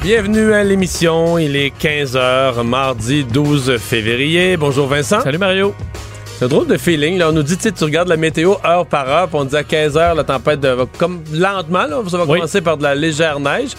Bienvenue à l'émission. Il est 15h, mardi 12 février. Bonjour Vincent. Salut Mario. C'est un drôle de feeling, là. On nous dit, tu regardes la météo heure par heure, puis on dit à 15h, la tempête va comme lentement, là, ça va commencer par de la légère neige.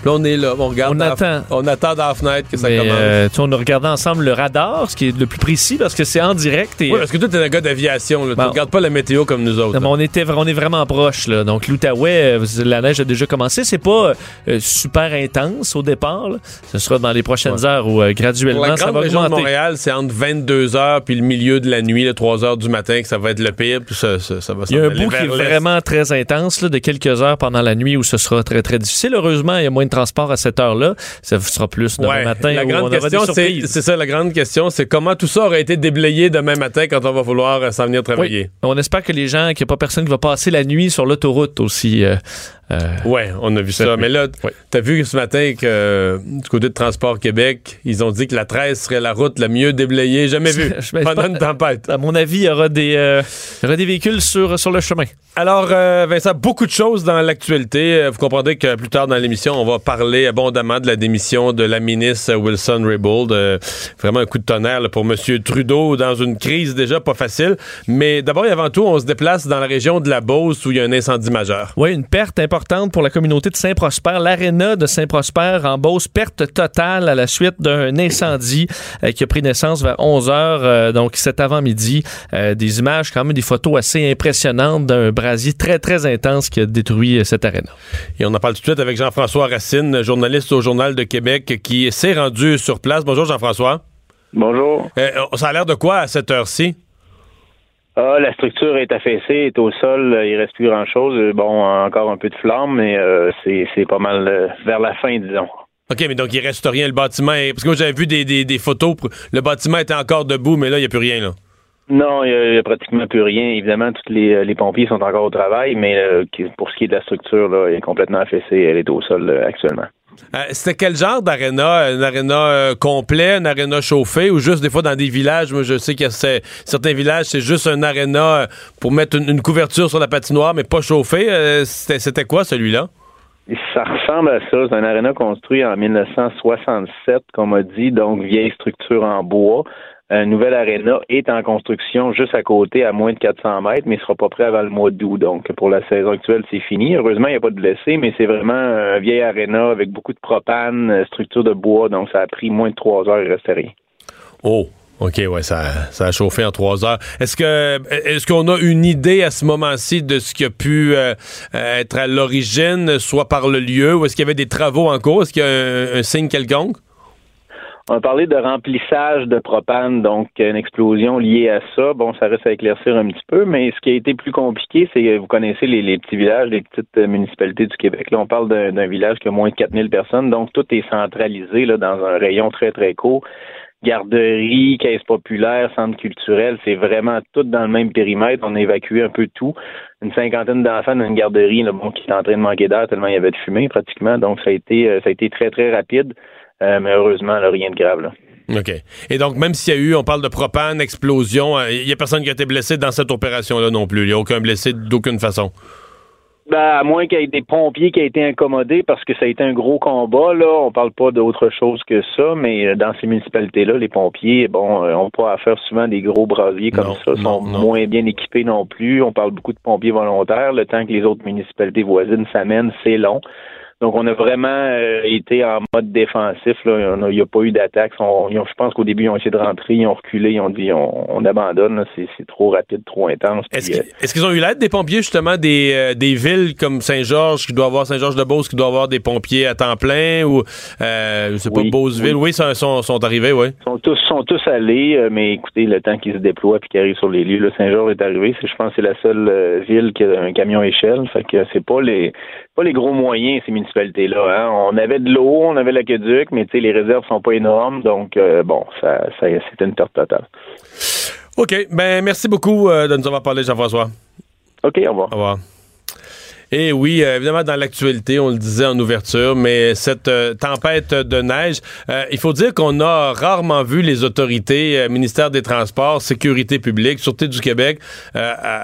Puis on est là, on attend dans la fenêtre que ça commence. On a regardé ensemble le radar, ce qui est le plus précis, parce que c'est en direct. Et... Oui, parce que toi, t'es un gars d'aviation, là. Tu regardes pas la météo comme nous autres. Non, on est vraiment proche, là. Donc, l'Outaouais, la neige a déjà commencé. C'est pas super intense au départ, là. Ce sera dans les prochaines heures où graduellement, ça va augmenter. Pour la grande région de Montréal, c'est entre 22h puis le milieu de la nuit, le 3h du matin, que ça va être le pire, puis ça va s'en aller vers l'est. Il y a un bout qui est vraiment très intense, là, de quelques heures pendant la nuit où ce sera très, très difficile. Heureusement, il y a moins de transport à cette heure-là, ça sera plus demain matin. La grande question, c'est ça, la grande question, c'est comment tout ça aurait été déblayé demain matin quand on va vouloir s'en venir travailler. Oui. On espère que qu'il n'y a pas personne qui va passer la nuit sur l'autoroute aussi. On a vu ça. Mais là, t'as vu ce matin que du côté de Transport Québec, ils ont dit que la 13 serait la route la mieux déblayée jamais vue pendant une tempête. À mon avis, il y aura des véhicules sur le chemin. Alors, Vincent, beaucoup de choses dans l'actualité. Vous comprendrez que plus tard dans l'émission, on va parler abondamment de la démission de la ministre Wilson-Raybould. Vraiment un coup de tonnerre là, pour M. Trudeau dans une crise déjà pas facile. Mais d'abord et avant tout, on se déplace dans la région de la Beauce où il y a un incendie majeur. Oui, une perte importante pour la communauté de Saint-Prosper. L'aréna de Saint-Prosper en Beauce, perte totale à la suite d'un incendie qui a pris naissance vers 11h, donc cet avant-midi. Des images, quand même des photos assez impressionnantes d'un brasier très, très intense qui a détruit cette aréna. Et on en parle tout de suite avec Jean-François Racine, journaliste au Journal de Québec, qui s'est rendu sur place. Bonjour Jean-François. Bonjour. Ça a l'air de quoi à cette heure-ci? La structure est affaissée, est au sol, il reste plus grand-chose. Bon, encore un peu de flamme, mais c'est pas mal vers la fin, disons. OK, mais donc il reste rien, le bâtiment est... Parce que moi, j'avais vu des photos, le bâtiment était encore debout, mais là, il n'y a plus rien, là. Non, il n'y a pratiquement plus rien. Évidemment, tous les pompiers sont encore au travail, mais pour ce qui est de la structure, là, elle est complètement affaissée, elle est au sol actuellement. C'était quel genre d'aréna? Une aréna complète, une aréna chauffée ou juste des fois dans des villages? Moi, je sais qu'il y a certains villages, c'est juste une aréna pour mettre une couverture sur la patinoire, mais pas chauffée. C'était quoi, celui-là? Ça ressemble à ça. C'est un aréna construit en 1967, comme on dit, donc vieille structure en bois. Un nouvel aréna est en construction juste à côté, à moins de 400 mètres, mais il ne sera pas prêt avant le mois d'août. Donc, pour la saison actuelle, c'est fini. Heureusement, il n'y a pas de blessés, mais c'est vraiment un vieil aréna avec beaucoup de propane, structure de bois. Donc, ça a pris moins de 3 heures, il ne restait rien. Oh, OK, ouais, ça a chauffé en 3 heures. Est-ce qu'on a une idée à ce moment-ci de ce qui a pu être à l'origine, soit par le lieu, ou est-ce qu'il y avait des travaux en cours? Est-ce qu'il y a un signe quelconque? On a parlé de remplissage de propane, donc une explosion liée à ça. Bon, ça reste à éclaircir un petit peu, mais ce qui a été plus compliqué, c'est, vous connaissez les petits villages, les petites municipalités du Québec. Là, on parle d'un village qui a moins de 4000 personnes, donc tout est centralisé là, dans un rayon très, très court. Garderie, caisse populaire, centre culturel, c'est vraiment tout dans le même périmètre. On a évacué un peu tout. Une cinquantaine d'enfants dans une garderie là, bon, qui était en train de manquer d'air tellement il y avait de fumée pratiquement. Donc, ça a été très, très rapide. Mais heureusement, là, rien de grave, là. OK. Et donc, même s'il y a on parle de propane, explosion, il n'y a personne qui a été blessé dans cette opération-là non plus. Il n'y a aucun blessé d'aucune façon. Ben, à moins qu'il y ait des pompiers qui aient été incommodés parce que ça a été un gros combat, là. On parle pas d'autre chose que ça, mais dans ces municipalités-là, les pompiers, bon, ont pas à faire souvent des gros brasiers comme sont moins bien équipés non plus. On parle beaucoup de pompiers volontaires. Le temps que les autres municipalités voisines s'amènent, c'est long. Donc, on a vraiment été en mode défensif. Là. Il n'y a pas eu d'attaque. Je pense qu'au début, ils ont essayé de rentrer, ils ont reculé, ils ont dit on abandonne, là. C'est trop rapide, trop intense. Est-ce qu'ils ont eu l'aide des pompiers, justement, des villes comme Saint-Georges, qui doit avoir Saint-Georges-de-Beauce, qui doit avoir des pompiers à temps plein, ou je sais pas, Beauceville? Oui, sont arrivés, oui. Ils sont tous allés, mais écoutez, le temps qu'ils se déploient puis qu'ils arrivent sur les lieux, là, Saint-Georges est arrivé. Je pense que c'est la seule ville qui a un camion échelle. Fait que c'est pas les gros moyens, ces municipalités-là. Hein? On avait de l'eau, on avait l'aqueduc, mais les réserves sont pas énormes. Donc, ça c'était une perte totale. OK. Ben, merci beaucoup de nous avoir parlé, Jean-François. OK, au revoir. Au revoir. Et oui, évidemment, dans l'actualité, on le disait en ouverture, mais cette tempête de neige, il faut dire qu'on a rarement vu les autorités, ministère des Transports, Sécurité publique, Sûreté du Québec,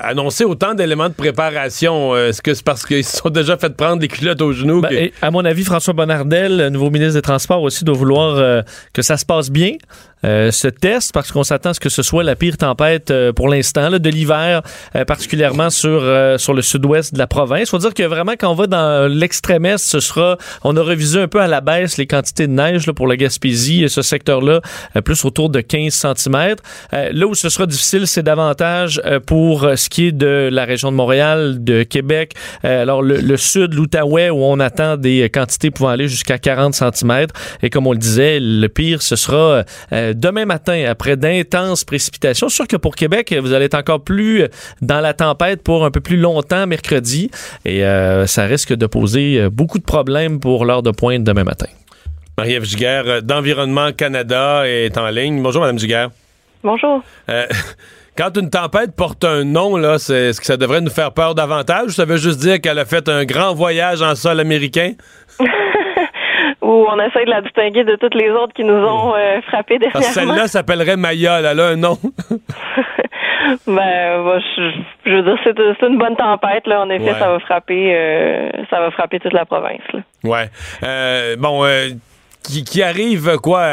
annoncer autant d'éléments de préparation. Est-ce que c'est parce qu'ils se sont déjà fait prendre des culottes aux genoux? Ben, à mon avis, François Bonnardel, nouveau ministre des Transports aussi, doit vouloir que ça se passe bien. Ce test, parce qu'on s'attend à ce que ce soit la pire tempête pour l'instant, là, de l'hiver, particulièrement sur le sud-ouest de la province. Faut dire que vraiment, quand on va dans l'extrême-est, on a revisé un peu à la baisse les quantités de neige là, pour la Gaspésie, ce secteur-là, plus autour de 15 cm. Là où ce sera difficile, c'est davantage pour ce qui est de la région de Montréal, de Québec, alors le sud, l'Outaouais, où on attend des quantités pouvant aller jusqu'à 40 cm. Et comme on le disait, le pire, ce sera... demain matin, après d'intenses précipitations. Sûr que pour Québec, vous allez être encore plus dans la tempête pour un peu plus longtemps mercredi. Et ça risque de poser beaucoup de problèmes pour l'heure de pointe demain matin. Marie-Ève Giguère d'Environnement Canada est en ligne. Bonjour, Mme Giguère. Bonjour. Quand une tempête porte un nom, là, est-ce que ça devrait nous faire peur davantage? Ça veut juste dire qu'elle a fait un grand voyage en sol américain? Où on essaie de la distinguer de toutes les autres qui nous ont frappés dernièrement. Parce que celle-là s'appellerait Maya, elle a un nom. Je veux dire, c'est une bonne tempête, là. En effet, ouais. Ça va frapper toute la province. Là. Ouais. Qui arrive, quoi?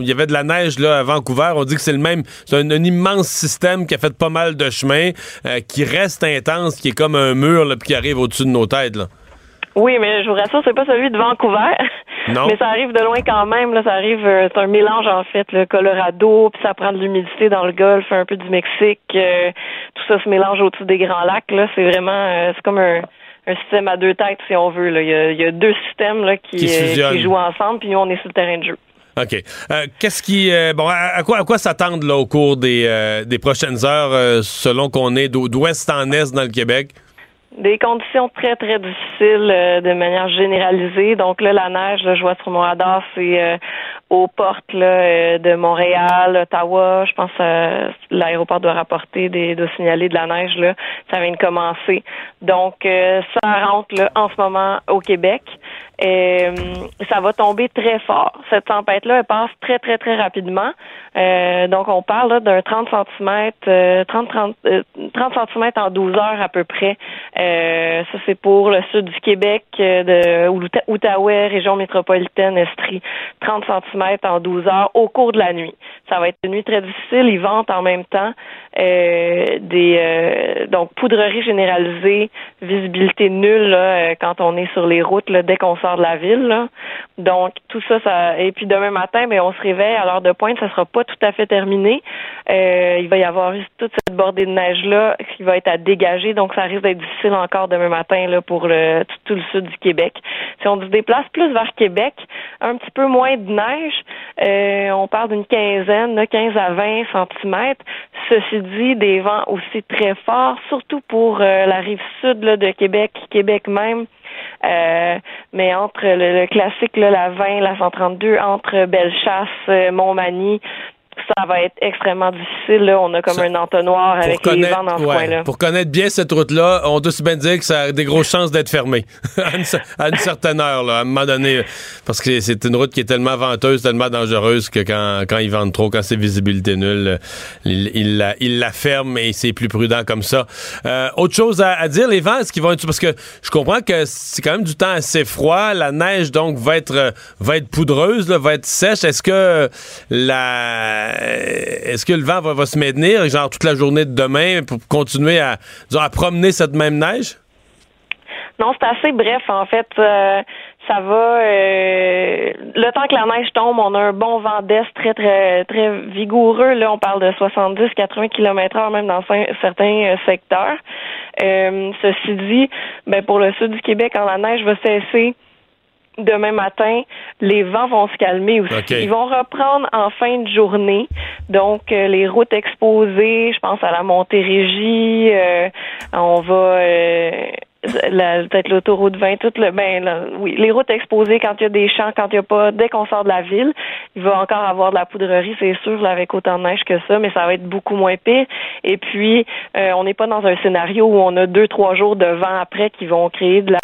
Il y avait de la neige là à Vancouver. On dit que c'est le même... C'est un immense système qui a fait pas mal de chemin, qui reste intense, qui est comme un mur, là, puis qui arrive au-dessus de nos têtes, là. Oui, mais je vous rassure, c'est pas celui de Vancouver. Non. Mais ça arrive de loin quand même. Là, ça arrive, c'est un mélange en fait. Le Colorado, puis ça prend de l'humidité dans le golfe, un peu du Mexique. Tout ça se mélange au-dessus des Grands Lacs. Là, c'est vraiment, c'est comme un système à deux têtes, si on veut. Là, il y a deux systèmes là qui jouent ensemble, puis nous on est sur le terrain de jeu. OK. À quoi s'attendre là au cours des prochaines heures, selon qu'on est d'ouest en est dans le Québec? Des conditions très, très difficiles de manière généralisée. Donc là, la neige, là, je vois sur mon radar, c'est aux portes là, de Montréal, Ottawa. Je pense que l'aéroport doit signaler de la neige. Là. Ça vient de commencer. Donc, ça rentre là, en ce moment au Québec. Ça va tomber très fort. Cette tempête-là, elle passe très, très, très rapidement. Donc, on parle là, d'un 30 cm en 12 heures à peu près. Ça, c'est pour le sud du Québec, ou l'Outaouais, région métropolitaine, Estrie. 30 cm en 12 heures au cours de la nuit. Ça va être une nuit très difficile. Il vente en même temps. Donc, poudrerie généralisée, visibilité nulle là, quand on est sur les routes, là, dès qu'on sort de la ville. Là. Donc, tout ça... Et puis, demain matin, on se réveille à l'heure de pointe. Ça sera pas tout à fait terminé. Il va y avoir toute cette bordée de neige-là qui va être à dégager. Donc, ça risque d'être difficile encore demain matin là, pour tout le sud du Québec. Si on se déplace plus vers Québec, un petit peu moins de neige. On parle d'une quinzaine, 15 à 20 cm. Ceci dit, des vents aussi très forts, surtout pour la rive sud là, de Québec même. Mais entre le classique, là, la 20, la 132, entre Bellechasse, Montmagny, ça va être extrêmement difficile. Là. On a comme un entonnoir avec les vents dans ce coin-là. Pour connaître bien cette route-là, on doit se bien dire que ça a des grosses chances d'être fermé à une certaine heure, là, à un moment donné. Parce que c'est une route qui est tellement venteuse, tellement dangereuse que quand ils vendent trop, quand c'est visibilité nulle, ils la ferment et c'est plus prudent comme ça. Autre chose à dire, les vents, est-ce qu'ils vont être... Parce que je comprends que c'est quand même du temps assez froid. La neige, donc, va être poudreuse, là, va être sèche. Est-ce que le vent va se maintenir, genre toute la journée de demain, pour continuer à promener cette même neige? Non, c'est assez bref, en fait. Ça va. Le temps que la neige tombe, on a un bon vent d'est très, très, très vigoureux. Là, on parle de 70-80 km/h, même dans certains secteurs. Ceci dit, ben pour le sud du Québec, quand la neige va cesser demain matin, les vents vont se calmer aussi. Okay. Ils vont reprendre en fin de journée. Donc, les routes exposées, je pense à la Montérégie, on va... peut-être l'autoroute 20, les routes exposées quand il y a des champs, quand il n'y a pas, dès qu'on sort de la ville, il va encore avoir de la poudrerie, c'est sûr, là, avec autant de neige que ça, mais ça va être beaucoup moins pire. Et puis, on n'est pas dans un scénario où on a 2-3 jours de vent après qui vont créer de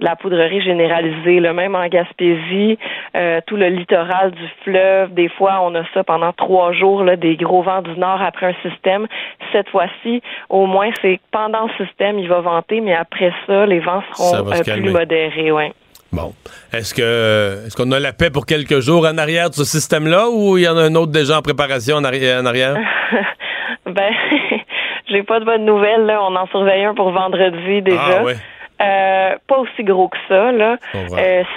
la poudrerie généralisée. Là, même en Gaspésie, tout le littoral du fleuve, des fois, on a ça pendant 3 jours, là, des gros vents du nord après un système. Cette fois-ci, au moins, c'est pendant le système, il va venter, mais après ça, les vents seront plus modérés, ouais. Bon. Est-ce qu'on a la paix pour quelques jours en arrière de ce système-là ou il y en a un autre déjà en préparation en arrière? J'ai pas de bonnes nouvelles, là. On en surveille un pour vendredi déjà. Ah, ouais. Pas aussi gros que ça, là.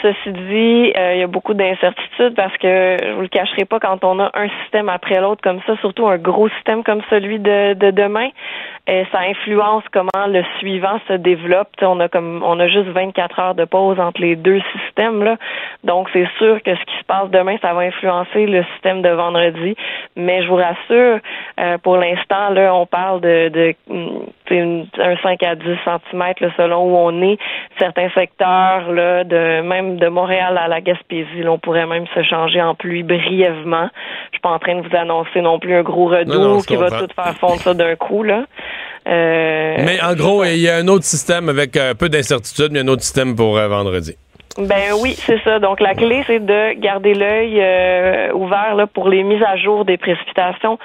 Ceci dit, il y a beaucoup d'incertitudes parce que, je vous le cacherai pas, quand on a un système après l'autre comme ça, surtout un gros système comme celui de demain, ça influence comment le suivant se développe. T'sais, on a juste 24 heures de pause entre les deux systèmes, là. Donc, c'est sûr que ce qui se passe demain, ça va influencer le système de vendredi. Mais je vous rassure, pour l'instant, là, on parle de 5 à 10 cm, là, selon où on est. Certains secteurs, là, même de Montréal à la Gaspésie, là, on pourrait même se changer en pluie brièvement. Je suis pas en train de vous annoncer non plus un gros redoux qui va tout faire fondre ça d'un coup, là. Mais en gros, il y a un autre système avec peu d'incertitude, mais un autre système pour vendredi. Ben oui, c'est ça. Donc, la clé, c'est de garder l'œil ouvert là, pour les mises à jour des précipitations,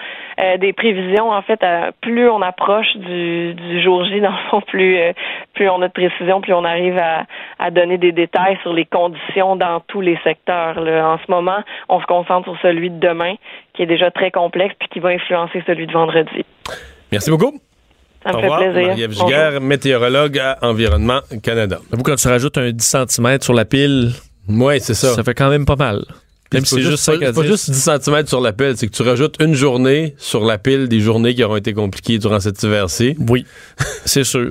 des prévisions. En fait, plus on approche du jour J, dans le fond, plus on a de précision, plus on arrive à donner des détails sur les conditions dans tous les secteurs, là. En ce moment, on se concentre sur celui de demain, qui est déjà très complexe puis qui va influencer celui de vendredi. Merci beaucoup. Ça me fait plaisir. Marie-Ève Giguère, météorologue à Environnement Canada. Vous, quand tu rajoutes un 10 cm sur la pile, ouais, c'est ça. Ça fait quand même pas mal. Même si c'est juste 5 à 10. Pas juste 10 cm sur la pile, c'est que tu rajoutes une journée sur la pile des journées qui auront été compliquées durant cet hiver-ci. Oui, c'est sûr.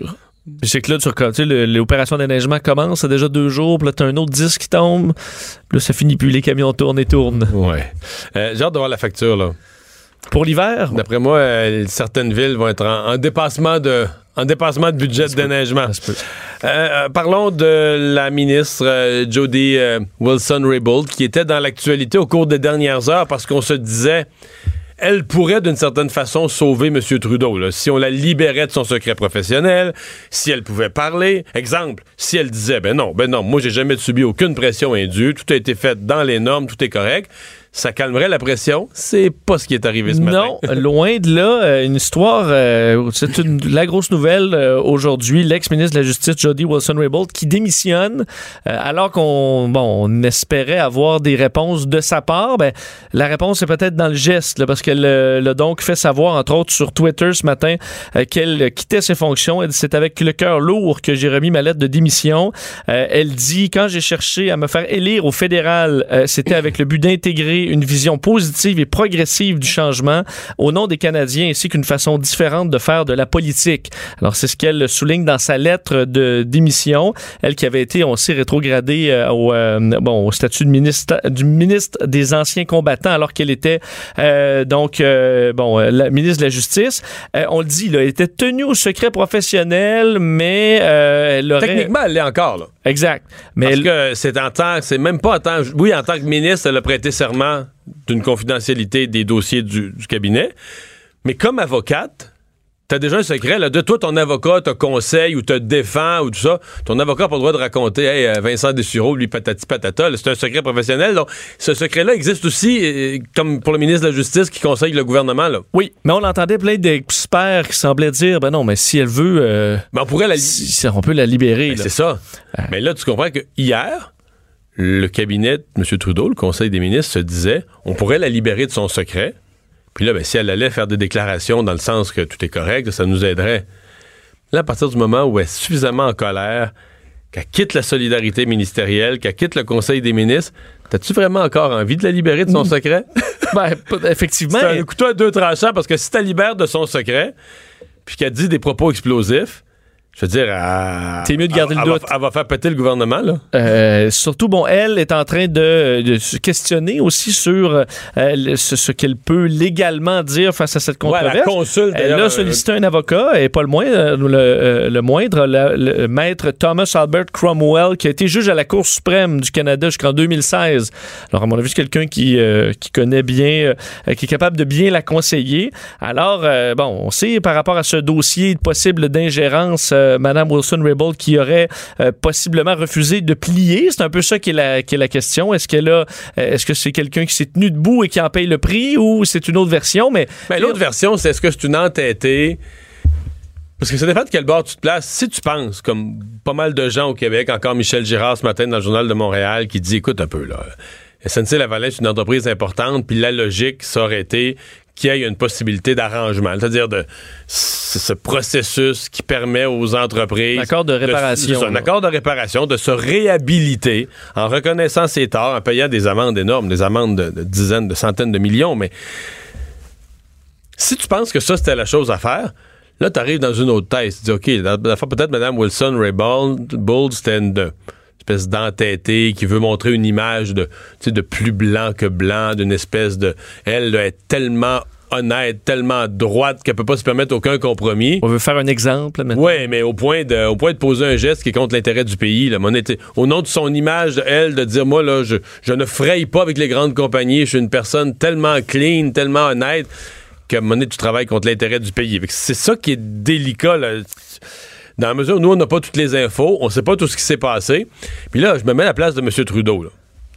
C'est que là, l'opération d'enneigement commence, c'est déjà 2 jours, puis là, t'as un autre 10 qui tombe, puis là, ça finit plus, les camions tournent et tournent. Ouais. J'ai hâte de voir la facture, là. Pour l'hiver? D'après moi, certaines villes vont être en dépassement de budget de déneigement. Parlons de la ministre Jody Wilson-Raybould, qui était dans l'actualité au cours des dernières heures parce qu'on se disait elle pourrait d'une certaine façon sauver M. Trudeau. Là, si on la libérait de son secret professionnel, si elle pouvait parler. Exemple, si elle disait ben non, moi j'ai jamais subi aucune pression indue, tout a été fait dans les normes, tout est correct. Ça calmerait la pression. C'est pas ce qui est arrivé ce matin. Non, loin de là. Une histoire, c'est la grosse nouvelle aujourd'hui. L'ex-ministre de la Justice, Jody Wilson-Raybould, qui démissionne alors qu'on espérait avoir des réponses de sa part. Ben, la réponse est peut-être dans le geste, là, parce qu'elle l'a donc fait savoir, entre autres, sur Twitter ce matin, qu'elle quittait ses fonctions. Elle dit, c'est avec le cœur lourd que j'ai remis ma lettre de démission. Elle dit, quand j'ai cherché à me faire élire au fédéral, c'était avec le but d'intégrer une vision positive et progressive du changement au nom des Canadiens ainsi qu'une façon différente de faire de la politique. Alors, c'est ce qu'elle souligne dans sa lettre de démission. Elle qui avait été, on sait, rétrogradée au statut de ministre des anciens combattants alors qu'elle était la ministre de la Justice. On le dit, là, elle était tenue au secret professionnel, mais elle aurait... Techniquement, elle l'est encore, là. Exact. Mais que en tant que ministre, elle a prêté serment d'une confidentialité des dossiers du cabinet, mais comme avocate, t'as déjà un secret, là, de toi, ton avocat te conseille ou te défend ou tout ça, ton avocat n'a pas le droit de raconter, hey, Vincent Dessureault, lui, patati patata, là, c'est un secret professionnel, donc ce secret-là existe aussi, comme pour le ministre de la Justice qui conseille le gouvernement, là. Oui, mais on entendait plein d'experts qui semblaient dire, ben non, mais si elle veut... on pourrait on peut la libérer, ben, là. C'est ça. Mais là, tu comprends que hier... Le cabinet de M. Trudeau, le Conseil des ministres, se disait on pourrait la libérer de son secret. Puis là, si elle allait faire des déclarations dans le sens que tout est correct, ça nous aiderait. Là, à partir du moment où elle est suffisamment en colère, qu'elle quitte la solidarité ministérielle, qu'elle quitte le Conseil des ministres. T'as-tu vraiment encore envie de la libérer de son secret? Ben, effectivement. C'est un couteau à deux tranchants, parce que si t'as libère de son secret, puis qu'elle dit des propos explosifs, je veux dire, c'est mieux de garder le doute. Elle va faire péter le gouvernement, là. Surtout, bon, elle est en train de se questionner aussi sur ce qu'elle peut légalement dire face à cette controverse. Ouais, la consulte, elle a sollicité un avocat, et pas le moindre, le maître Thomas Albert Cromwell, qui a été juge à la Cour suprême du Canada jusqu'en 2016. Alors, à mon avis, c'est quelqu'un qui connaît bien, qui est capable de bien la conseiller. Alors, bon, on sait par rapport à ce dossier possible d'ingérence. Madame Wilson-Raybould qui aurait possiblement refusé de plier. C'est un peu ça qui est la question. Est-ce que c'est quelqu'un qui s'est tenu debout et qui en paye le prix, ou c'est une autre version? Mais l'autre version, c'est est-ce que c'est une entêtée? Parce que ça dépend de quel bord tu te places. Si tu penses, comme pas mal de gens au Québec, encore Michel Girard ce matin dans le Journal de Montréal, qui dit, écoute un peu, là, SNC-Lavalin, c'est une entreprise importante, puis la logique, ça aurait été qu'il y ait une possibilité d'arrangement, c'est-à-dire de ce processus qui permet aux entreprises... Un accord de réparation, de se réhabiliter en reconnaissant ses torts, en payant des amendes énormes, des amendes de dizaines, de centaines de millions. Mais si tu penses que ça, c'était la chose à faire, là, tu arrives dans une autre thèse. Tu dis, OK, peut-être Mme Wilson-Raybould, c'était une espèce d'entêté qui veut montrer une image de plus blanc que blanc, d'une espèce de... Elle est tellement honnête, tellement droite qu'elle peut pas se permettre aucun compromis. On veut faire un exemple maintenant. Oui, mais au point de poser un geste qui est contre l'intérêt du pays. Là, au nom de son image, elle, de dire, moi, là, je ne fraye pas avec les grandes compagnies, je suis une personne tellement clean, tellement honnête, qu'à un moment donné, tu travailles contre l'intérêt du pays. C'est ça qui est délicat, là. Dans la mesure où nous, on n'a pas toutes les infos, on ne sait pas tout ce qui s'est passé. Puis là, je me mets à la place de M. Trudeau.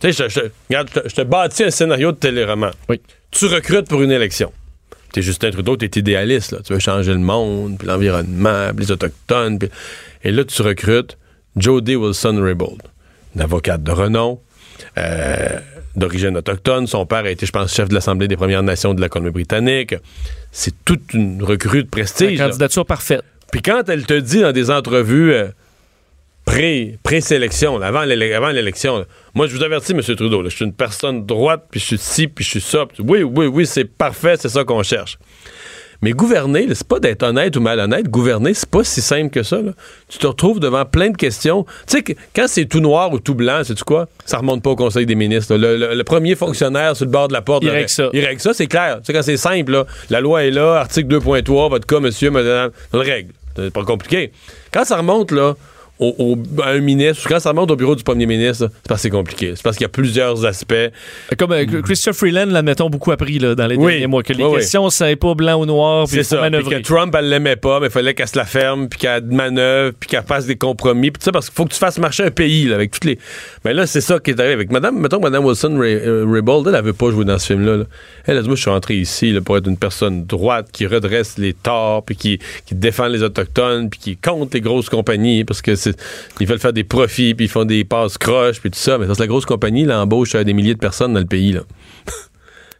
Tu sais, je te bâtis un scénario de téléroman. Oui. Tu recrutes pour une élection. T'es Justin Trudeau, t'es idéaliste, là. Tu veux changer le monde, puis l'environnement, puis les Autochtones. Puis... Et là, tu recrutes Jody Wilson-Raybould, une avocate de renom, d'origine autochtone. Son père a été, je pense, chef de l'Assemblée des Premières Nations de la Colombie-Britannique. C'est toute une recrue de prestige. La candidature parfaite. Puis quand elle te dit dans des entrevues pré-sélection, avant l'élection, là, moi, je vous avertis, M. Trudeau, là, je suis une personne droite, puis je suis ci, puis je suis ça. Puis, oui, c'est parfait, c'est ça qu'on cherche. Mais gouverner, là, c'est pas d'être honnête ou malhonnête. Gouverner, c'est pas si simple que ça, là. Tu te retrouves devant plein de questions. Tu sais, quand c'est tout noir ou tout blanc, sais-tu quoi? Ça remonte pas au Conseil des ministres. Le premier fonctionnaire sur le bord de la porte... Il règle ça, c'est clair. Tu sais, quand c'est simple, là, la loi est là, article 2.3, votre cas, monsieur, madame, on le règle. C'est pas compliqué. Quand ça remonte, là, à un ministre, quand ça remonte au bureau du premier ministre, là, c'est parce que c'est compliqué. C'est parce qu'il y a plusieurs aspects. Comme Christophe Freeland, là, mettons, beaucoup appris là, dans les derniers mois, que les questions, c'est pas blanc ou noir, puis c'est ça, manœuvrer. Puis que Trump, elle l'aimait pas, mais il fallait qu'elle se la ferme, puis qu'elle manœuvre, puis qu'elle fasse des compromis, puis tout ça, parce qu'il faut que tu fasses marcher un pays, là, avec toutes les... Mais là, c'est ça qui est arrivé avec Madame. Mettons que Madame Wilson-Raybould, elle veut pas jouer dans ce film-là, là. Elle a dit, moi, je suis rentré ici, là, pour être une personne droite, qui redresse les torts, puis qui défend les Autochtones, puis qui compte les grosses compagnies, parce que ils veulent faire des profits, puis ils font des passes croches, puis tout ça. Mais ça, c'est la grosse compagnie, là, embauche des milliers de personnes dans le pays, là.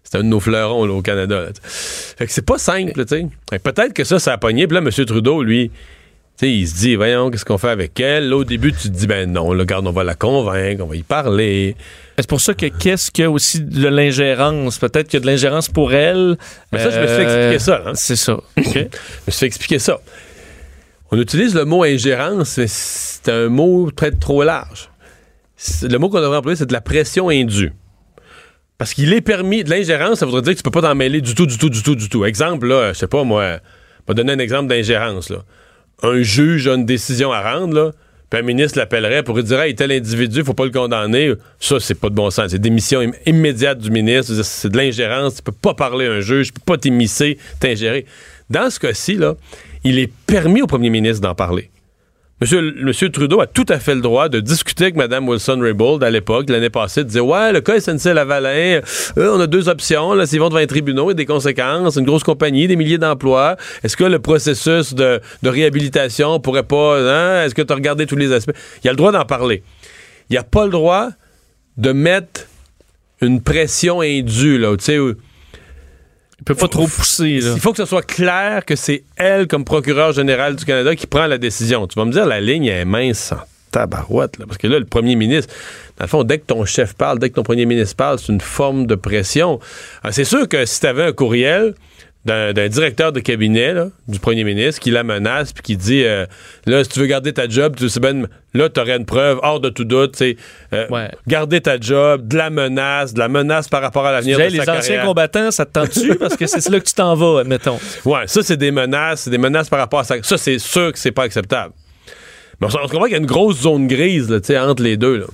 C'est un de nos fleurons, là, au Canada, là. Fait que c'est pas simple, tu sais. Peut-être que ça a pogné. Puis là, M. Trudeau, lui, tu sais, il se dit, voyons, qu'est-ce qu'on fait avec elle? Là, au début, tu te dis, ben non, là, regarde, on va la convaincre, on va y parler. C'est pour ça que qu'est-ce qu'il y a aussi de l'ingérence? Peut-être qu'il y a de l'ingérence pour elle. Mais ça, je me suis fait expliquer ça, hein? C'est ça. Okay. Je me suis fait expliquer ça. On utilise le mot ingérence, mais c'est un mot très trop large. Le mot qu'on devrait employer, c'est de la pression indue. Parce qu'il est permis... De l'ingérence, ça voudrait dire que tu peux pas t'en mêler du tout. Exemple, là, je sais pas, moi, je vais donner un exemple d'ingérence, là. Un juge a une décision à rendre, là, puis un ministre l'appellerait pour lui dire « Hey, tel individu, faut pas le condamner. » Ça, c'est pas de bon sens. C'est démission immédiate du ministre. C'est de l'ingérence. Tu peux pas parler à un juge. Tu peux pas t'immiscer, t'ingérer. Dans ce cas-ci, là, il est permis au premier ministre d'en parler. Monsieur Trudeau a tout à fait le droit de discuter avec Mme Wilson-Raybould à l'époque, l'année passée, de dire « Ouais, le cas SNC-Lavalin, on a deux options, là, s'ils vont devant les tribunaux, il y a des conséquences, une grosse compagnie, des milliers d'emplois. Est-ce que le processus de réhabilitation pourrait pas... Hein, est-ce que tu as regardé tous les aspects? » Il a le droit d'en parler. Il n'a pas le droit de mettre une pression indue, là, tu sais... Il peut pas trop pousser, là. Il faut que ce soit clair que c'est elle, comme procureur général du Canada, qui prend la décision. Tu vas me dire, la ligne est mince en tabarouette, là. Parce que là, le premier ministre, dans le fond, dès que ton chef parle, dès que ton premier ministre parle, c'est une forme de pression. Alors, c'est sûr que si t'avais un courriel d'un directeur de cabinet, là, du premier ministre, qui la menace, puis qui dit, là, si tu veux garder ta job, tu sais ben, là, t'aurais une preuve, hors de tout doute, tu sais, garder ta job, de la menace par rapport à l'avenir de sa carrière. Les anciens combattants, ça te tente-tu? Parce que c'est là que tu t'en vas, admettons. Ouais, ça, c'est des menaces par rapport à ça. Ça, c'est sûr que c'est pas acceptable. Mais on se comprend qu'il y a une grosse zone grise, là, tu sais, entre les deux, là.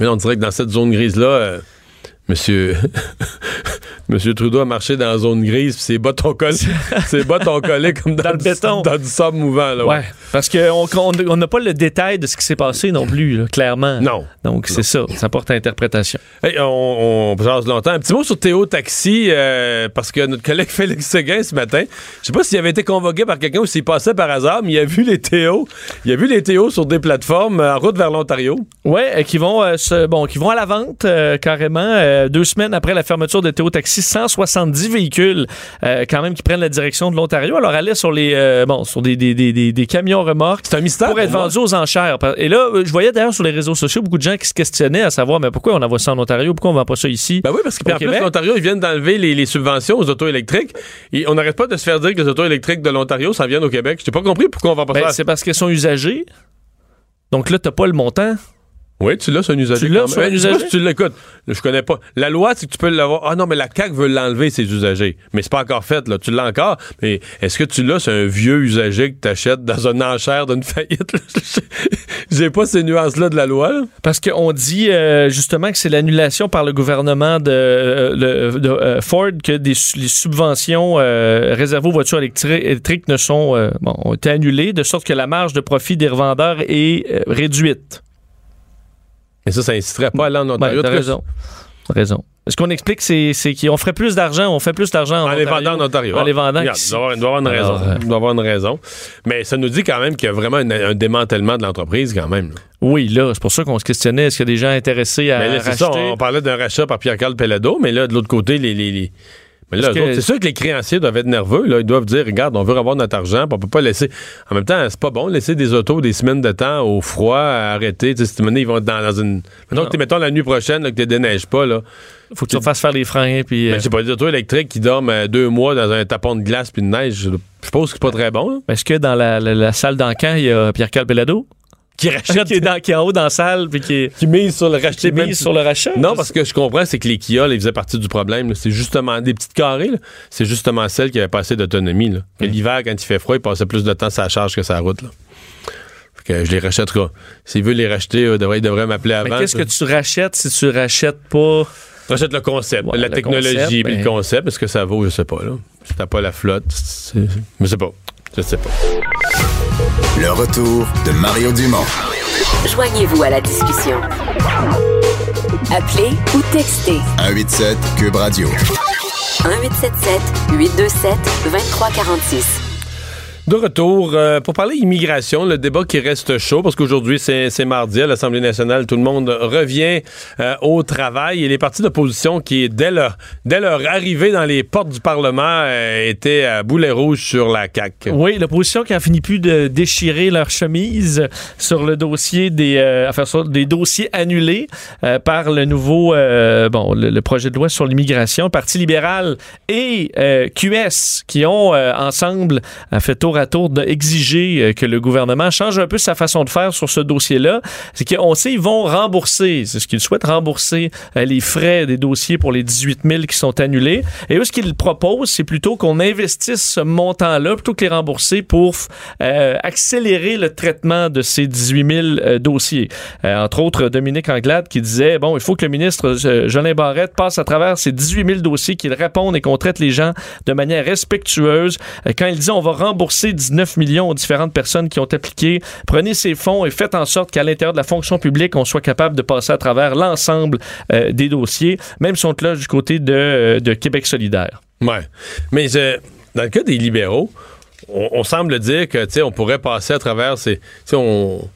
Mais on dirait que dans cette zone grise-là, Monsieur Trudeau a marché dans la zone grise, puis ses bottes ont collé comme dans le béton, dans du sable mouvant. Là, ouais, parce qu'on n'a pas le détail de ce qui s'est passé non plus, là, clairement. Non. Donc, c'est ça porte à interprétation. Hey, on jase longtemps. Un petit mot sur Théo Taxi, parce que notre collègue Félix Séguin, ce matin, je sais pas s'il avait été convoqué par quelqu'un ou s'il passait par hasard, mais il a vu les Théo sur des plateformes en route vers l'Ontario. Ouais, qui vont à la vente, carrément, 2 semaines après la fermeture de Théo Taxi, 170 véhicules quand même qui prennent la direction de l'Ontario. Alors, aller sur des camions remorques. C'est un mystère pour être vendus aux enchères. Et là, je voyais d'ailleurs sur les réseaux sociaux beaucoup de gens qui se questionnaient à savoir, mais pourquoi on envoie ça en Ontario? Pourquoi on ne vend pas ça ici? Ben oui, parce qu'en plus, l'Ontario, ils viennent d'enlever les subventions aux autos électriques. Et on n'arrête pas de se faire dire que les autos électriques de l'Ontario s'en viennent au Québec. Je n'ai pas compris pourquoi on ne vend pas ça. C'est parce qu'elles sont usagées. Donc là, tu n'as pas le montant. Oui, tu l'as, c'est un usager. Tu l'écoutes. Je connais pas. La loi, c'est que tu peux l'avoir. Ah non, mais la CAQ veut l'enlever, ces usagers. Mais c'est pas encore fait, là. Tu l'as encore. Mais est-ce que tu l'as, c'est un vieux usager que t'achètes dans une enchère d'une faillite? J'ai pas ces nuances-là de la loi, là. Parce qu'on dit, justement, que c'est l'annulation par le gouvernement de Ford que les subventions réservées aux voitures électriques ont été annulées, de sorte que la marge de profit des revendeurs est réduite. Mais ça inciterait pas à aller en Ontario. T'as raison. Ce qu'on explique, c'est qu'on ferait plus d'argent, en les vendant en Ontario. En les vendant. Il doit avoir une raison. Mais ça nous dit quand même qu'il y a vraiment un démantèlement de l'entreprise quand même. Oui, là, c'est pour ça qu'on se questionnait. Est-ce qu'il y a des gens intéressés à racheter? Ça, on parlait d'un rachat par Pierre Karl Péladeau, mais là, de l'autre côté, c'est sûr que les créanciers doivent être nerveux. Là. Ils doivent dire, regarde, on veut avoir notre argent, on peut pas laisser... En même temps, c'est pas bon laisser des autos des semaines de temps au froid, arrêter. Tu sais, cette année, ils vont être dans une... Mettons la nuit prochaine, là, que tu déneiges pas, là. Faut que tu fasses faire les freins, puis... Mais c'est pas des autos électriques qui dorment 2 mois dans un tapon de glace puis de neige. Je suppose que c'est pas très bon, là. Mais est-ce que dans la salle d'encan, il y a Pierre Karl Péladeau? Qui rachète, qui est en haut dans la salle, puis qui mise sur le rachat. Non, parce que je comprends, c'est que les Kia, là, ils faisaient partie du problème. Là. C'est justement des petites carrées. Là. C'est justement celles qui avaient pas assez d'autonomie. Là. Que l'hiver, quand il fait froid, ils passaient plus de temps sur la charge que sur la route. Là. Fait que je les rachèterai. S'ils veulent les racheter, ils devraient m'appeler avant. Mais qu'est-ce que tu rachètes si tu rachètes pas? Tu rachètes le concept, ouais, la technologie, le concept. Est-ce que ça vaut? Je sais pas. Là. Si t'as pas la flotte, je sais pas. Je sais pas. Le retour de Mario Dumont. Joignez-vous à la discussion. Appelez ou textez. 187 Cube Radio. 1877-827-2346. De retour, pour parler immigration, le débat qui reste chaud, parce qu'aujourd'hui, c'est mardi à l'Assemblée nationale, tout le monde revient au travail, et les partis d'opposition qui, dès leur arrivée dans les portes du Parlement, étaient à boulet rouge sur la CAQ. Oui, l'opposition qui a fini plus de déchirer leur chemise sur le dossier des dossiers annulés par le nouveau, le projet de loi sur l'immigration. Parti libéral et QS qui ont ensemble fait tour d'exiger que le gouvernement change un peu sa façon de faire sur ce dossier-là. C'est qu'on sait, ils vont rembourser, c'est ce qu'ils souhaitent, rembourser les frais des dossiers pour les 18 000 qui sont annulés. Et eux, ce qu'ils proposent, c'est plutôt qu'on investisse ce montant-là, plutôt que les rembourser pour accélérer le traitement de ces 18 000 dossiers. Entre autres, Dominique Anglade qui disait, il faut que le ministre Jolin Barrette passe à travers ces 18 000 dossiers, qu'il réponde et qu'on traite les gens de manière respectueuse. Quand il dit, on va rembourser 19 millions aux différentes personnes qui ont appliqué. Prenez ces fonds et faites en sorte qu'à l'intérieur de la fonction publique, on soit capable de passer à travers l'ensemble des dossiers, même si on te lâche du côté de Québec solidaire. Oui. Mais dans le cas des libéraux, on semble dire que, tu sais, on pourrait passer à travers ces... Si on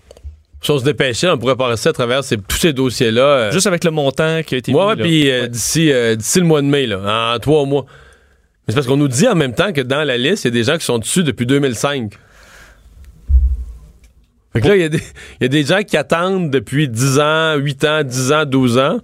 se dépêchait, on pourrait passer à travers tous ces dossiers-là. Juste avec le montant qui a été mis. Puis d'ici le mois de mai, là, en 3 mois. Mais c'est parce qu'on nous dit en même temps que dans la liste, il y a des gens qui sont dessus depuis 2005. Fait que là, il y a des gens qui attendent depuis 10 ans, 8 ans, 10 ans, 12 ans.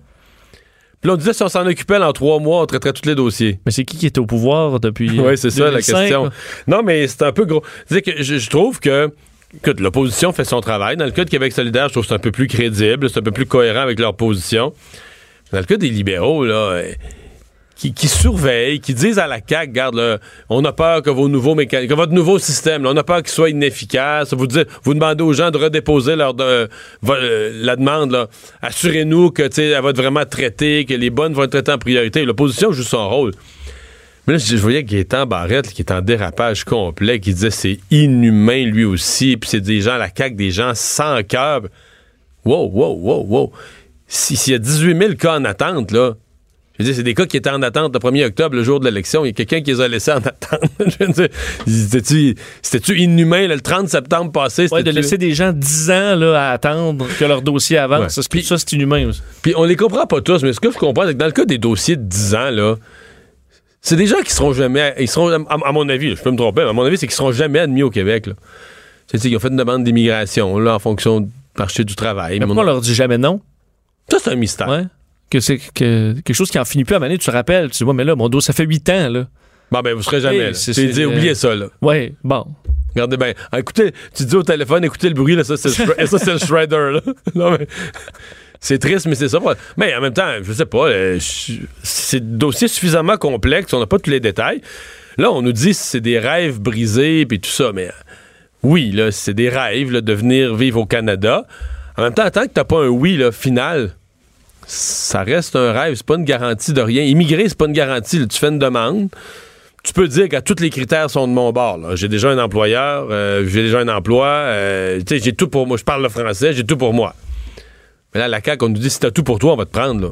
Puis là, on disait si on s'en occupait en 3 mois, on traiterait tous les dossiers. Mais c'est qui était au pouvoir depuis oui, c'est 2005, ça la question. Quoi? Non, mais c'est un peu gros. Que je trouve que écoute, l'opposition fait son travail. Dans le cas de Québec solidaire, je trouve que c'est un peu plus crédible, c'est un peu plus cohérent avec leur position. Dans le cas des libéraux, là... Qui surveillent, qui disent à la CAQ, regarde, là, on a peur que votre nouveau système, là, on a peur qu'il soit inefficace. Vous demandez aux gens de redéposer la demande. Là. Assurez-nous que, tu sais, elle va être vraiment traitée, que les bonnes vont être traitées en priorité. L'opposition joue son rôle. Mais là, je voyais Gaétan Barrette, qui est en dérapage complet, qui disait c'est inhumain lui aussi, puis c'est des gens à la CAQ, des gens sans cœur. Wow. S'il y a 18 000 cas en attente, là, je veux dire, c'est des cas qui étaient en attente le 1er octobre, le jour de l'élection. Il y a quelqu'un qui les a laissés en attente. Je veux dire, c'était-tu inhumain? Là, le 30 septembre passé, c'était... Ouais, de laisser des gens 10 ans là, à attendre que leur dossier avance. Ouais. Ça, c'est inhumain aussi. Puis on les comprend pas tous, mais ce que je comprends, c'est que dans le cas des dossiers de 10 ans, là, c'est des gens qui seront jamais... Ils seront, à mon avis, là, je peux me tromper, mais à mon avis, c'est qu'ils seront jamais admis au Québec. Là. Ils ont fait une demande d'immigration là, en fonction du marché du travail. Mais pourquoi on leur dit jamais non? Ça, c'est un mystère. Ouais. Que c'est quelque chose qui en finit plus à maner, tu te rappelles, tu dis, ouais, mais là, mon dos, ça fait 8 ans, là. Bon, ben, vous serez jamais, là. C'est dit, oubliez ça, là. Oui, bon. Regardez bien. Écoutez, tu dis au téléphone, écoutez le bruit, là, ça, c'est le shredder, là. Non, mais... C'est triste, mais c'est ça. Mais en même temps, je sais pas, c'est des dossiers suffisamment complexes, on n'a pas tous les détails. Là, on nous dit c'est des rêves brisés, puis tout ça, mais oui, là, c'est des rêves, là, de venir vivre au Canada. En même temps, tant que t'as pas un oui, là, final... Ça reste un rêve, c'est pas une garantie de rien. Immigrer, c'est pas une garantie. Là, tu fais une demande, tu peux dire que tous les critères sont de mon bord. Là. J'ai déjà un employeur, j'ai déjà un emploi, j'ai tout pour moi. Je parle le français, j'ai tout pour moi. Mais là, la CAQ, on nous dit si t'as tout pour toi, on va te prendre. Là.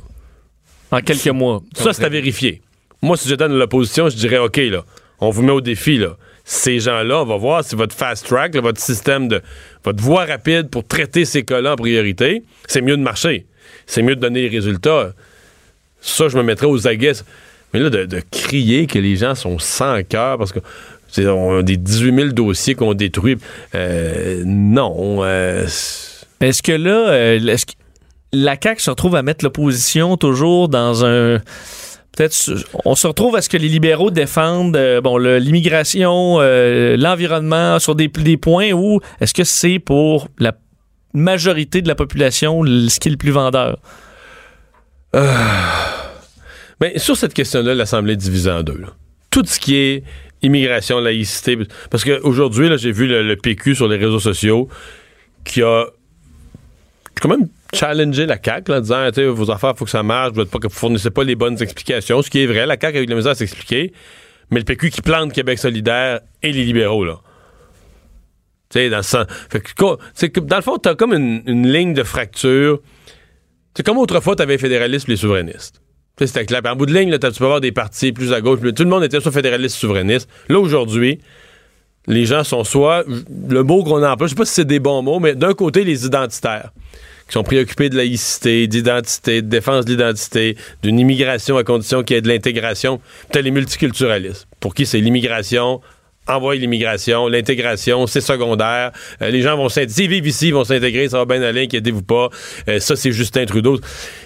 En quelques mois. Ça, c'est à vérifier. Moi, si j'étais dans l'opposition, je dirais OK, là, on vous met au défi. Là. Ces gens-là, on va voir si votre fast track, là, votre système de. Votre voie rapide pour traiter ces cas-là en priorité, c'est mieux de marcher. C'est mieux de donner les résultats. Ça, je me mettrais aux aguets. Mais là, de crier que les gens sont sans cœur parce que on a des 18 000 dossiers qu'on détruit. Non. Est-ce que là, est-ce que la CAQ se retrouve à mettre l'opposition toujours dans un... Peut-être, on se retrouve à ce que les libéraux défendent l'immigration, l'environnement, sur des points où est-ce que c'est pour la majorité de la population, ce qui est le plus vendeur? Ben, sur cette question-là, l'Assemblée est divisée en deux. Là. Tout ce qui est immigration, laïcité, parce qu'aujourd'hui, j'ai vu le PQ sur les réseaux sociaux qui a quand même challengé la CAQ là, en disant « Vos affaires, il faut que ça marche, vous ne fournissez pas les bonnes explications », ce qui est vrai, la CAQ a eu de la misère à s'expliquer, mais le PQ qui plante Québec solidaire et les libéraux, là. T'sais, dans le sens. Fait que, dans le fond, t'as comme une ligne de fracture. C'est comme autrefois, t'avais les fédéralistes et les souverainistes. T'sais, c'était clair. Puis en bout de ligne, là, tu peux avoir des partis plus à gauche. Plus... Tout le monde était soit fédéraliste ou souverainiste. Là, aujourd'hui, les gens sont soit. Le mot qu'on emploie, je sais pas si c'est des bons mots, mais d'un côté, les identitaires, qui sont préoccupés de laïcité, d'identité, de défense de l'identité, d'une immigration à condition qu'il y ait de l'intégration. Puis t'as les multiculturalistes, pour qui c'est l'immigration. Envoyer l'immigration, l'intégration, c'est secondaire. Les gens vont s'intégrer. S'ils vivent ici, ils vont s'intégrer. Ça va bien aller, inquiétez-vous pas. Ça, c'est Justin Trudeau.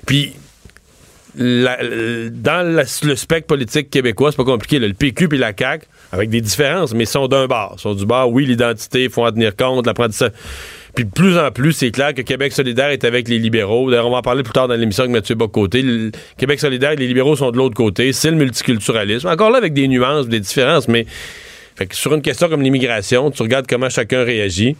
Puis, le spectre politique québécois, c'est pas compliqué. Là, le PQ et la CAQ, avec des différences, mais sont d'un bord. Ils sont du bord, oui, l'identité, il faut en tenir compte, l'apprentissage. Puis, de plus en plus, c'est clair que Québec solidaire est avec les libéraux. D'ailleurs, on va en parler plus tard dans l'émission avec Mathieu Bocoté. Québec solidaire et les libéraux sont de l'autre côté. C'est le multiculturalisme. Encore là, avec des nuances, des différences, mais... Fait que sur une question comme l'immigration, tu regardes comment chacun réagit,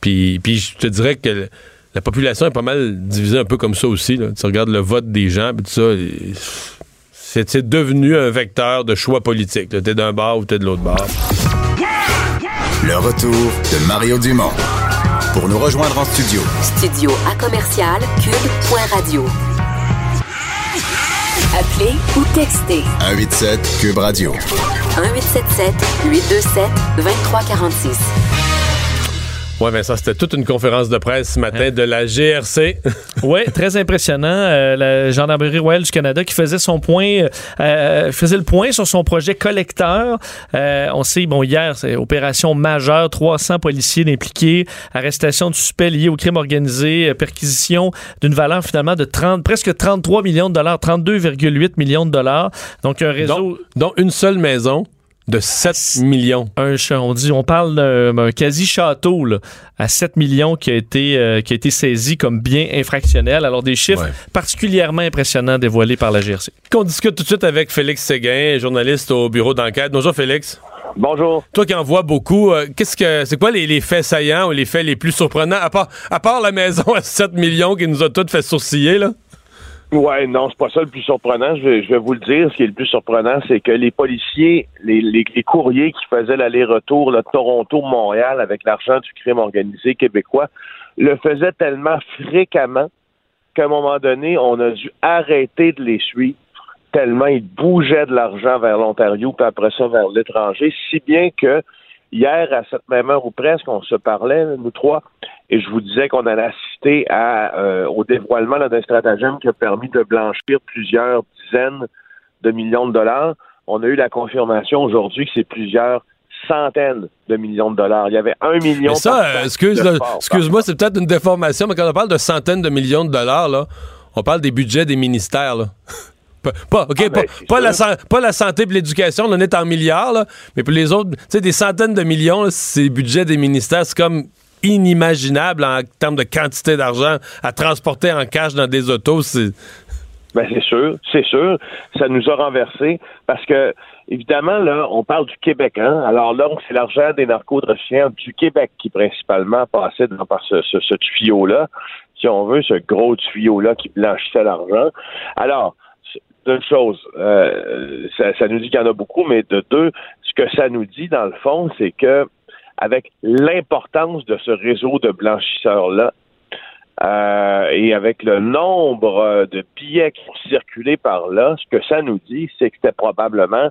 puis je te dirais que la population est pas mal divisée un peu comme ça aussi. Là. Tu regardes le vote des gens, puis tout ça, c'est devenu un vecteur de choix politique. Là. T'es d'un bord ou t'es de l'autre bord. Le retour de Mario Dumont. Pour nous rejoindre en studio. Studio à commercial cube.radio. Appelez ou textez. 187 Cube Radio. 1877 827 2346. Oui, mais ça, c'était toute une conférence de presse ce matin de la GRC. Oui, très impressionnant. La Gendarmerie Royale du Canada qui faisait son point, faisait le point sur son projet collecteur. On sait, bon, hier, c'est opération majeure, 300 policiers impliqués, arrestation de suspects liés au crime organisé, perquisition d'une valeur finalement de presque 33 millions de dollars, 32,8 millions de dollars. Donc, un réseau... Dont une seule maison de 7 millions. On parle d'un quasi-château là, à 7 millions qui a été saisi comme bien infractionnel. Alors, des chiffres particulièrement impressionnants dévoilés par la GRC. Qu'on discute tout de suite avec Félix Séguin, journaliste au bureau d'enquête. Bonjour, Félix. Bonjour. Toi qui en vois beaucoup, c'est quoi les faits saillants ou les faits les plus surprenants, à part la maison à 7 millions qui nous a toutes fait sourciller, là? Ouais, non, c'est pas ça le plus surprenant. Je vais vous le dire. Ce qui est le plus surprenant, c'est que les policiers, les courriers qui faisaient l'aller-retour de Toronto-Montréal avec l'argent du crime organisé québécois le faisaient tellement fréquemment qu'à un moment donné, on a dû arrêter de les suivre tellement ils bougeaient de l'argent vers l'Ontario puis après ça vers l'étranger, si bien que hier, à cette même heure ou presque, on se parlait, nous trois, et je vous disais qu'on allait assister au dévoilement là, d'un stratagème qui a permis de blanchir plusieurs dizaines de millions de dollars. On a eu la confirmation aujourd'hui que c'est plusieurs centaines de millions de dollars. Il y avait 1 million... Mais ça, excuse-moi, c'est peut-être une déformation, mais quand on parle de centaines de millions de dollars, là, on parle des budgets des ministères, là. Pas la santé et l'éducation, on est en milliards, là, mais pour les autres, tu sais, des centaines de millions, là, c'est le budget des ministères, c'est comme inimaginable en termes de quantité d'argent à transporter en cash dans des autos. C'est sûr, ça nous a renversés, parce que, évidemment, là, on parle du Québec, hein, alors là, c'est l'argent des narcotrafiquants du Québec qui principalement passait par ce tuyau-là, si on veut, ce gros tuyau-là qui blanchissait l'argent. Alors, d'une chose, ça nous dit qu'il y en a beaucoup, mais de deux, ce que ça nous dit, dans le fond, c'est que avec l'importance de ce réseau de blanchisseurs-là et avec le nombre de billets qui ont circulé par là, ce que ça nous dit, c'est que c'était probablement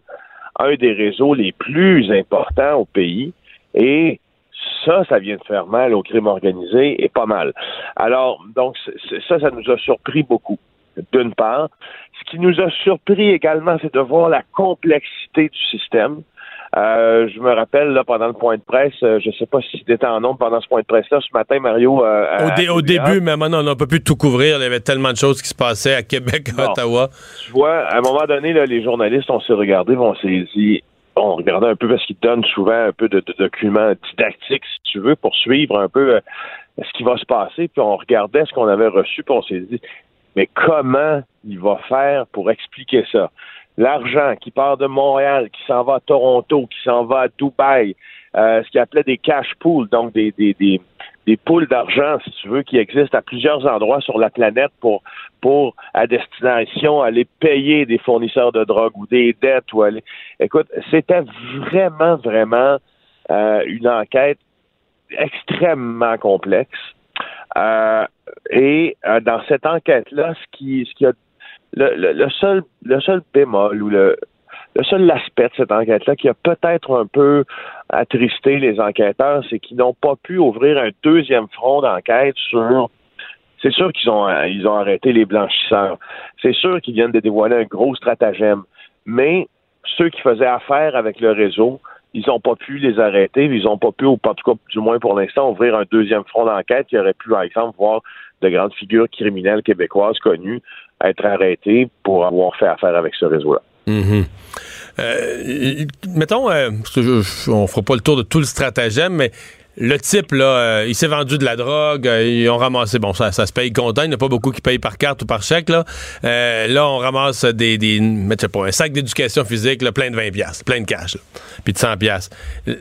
un des réseaux les plus importants au pays et ça vient de faire mal au crime organisé et pas mal. Alors, donc, ça nous a surpris beaucoup. D'une part, ce qui nous a surpris également, c'est de voir la complexité du système. Je me rappelle, là, pendant le point de presse, je ne sais pas si tu étais en nombre pendant ce point de presse-là, ce matin, Mario... au début, mais maintenant, on n'a pas pu tout couvrir. Il y avait tellement de choses qui se passaient à Québec, à Ottawa. Tu vois, à un moment donné, là, les journalistes, on s'est regardés, on s'est dit... On regardait un peu parce qu'ils donnent souvent un peu de documents didactiques, si tu veux, pour suivre un peu ce qui va se passer. Puis on regardait ce qu'on avait reçu, puis on s'est dit... Mais comment il va faire pour expliquer ça? L'argent qui part de Montréal, qui s'en va à Toronto, qui s'en va à Dubaï, ce qu'il appelait des cash pools, donc des pools d'argent, si tu veux, qui existent à plusieurs endroits sur la planète pour à destination aller payer des fournisseurs de drogue ou des dettes. Ou aller... Écoute, c'était vraiment, vraiment une enquête extrêmement complexe. Et dans cette enquête-là, ce qui a le seul bémol ou le seul aspect de cette enquête-là qui a peut-être un peu attristé les enquêteurs, c'est qu'ils n'ont pas pu ouvrir un deuxième front d'enquête sur... C'est sûr qu'ils ont arrêté les blanchisseurs. C'est sûr qu'ils viennent de dévoiler un gros stratagème. Mais ceux qui faisaient affaire avec le réseau... Ils n'ont pas pu les arrêter, ils n'ont pas pu, ou en tout cas, du moins pour l'instant, ouvrir un deuxième front d'enquête qui aurait pu, par exemple, voir de grandes figures criminelles québécoises connues être arrêtées pour avoir fait affaire avec ce réseau-là. Mm-hmm. On ne fera pas le tour de tout le stratagème, mais le type, là, il s'est vendu de la drogue, ils ont ramassé, bon, ça se paye comptant, il n'y en a pas beaucoup qui payent par carte ou par chèque, là. Là, on ramasse un sac d'éducation physique, là, plein de 20$, plein de cash, là, puis de 100$.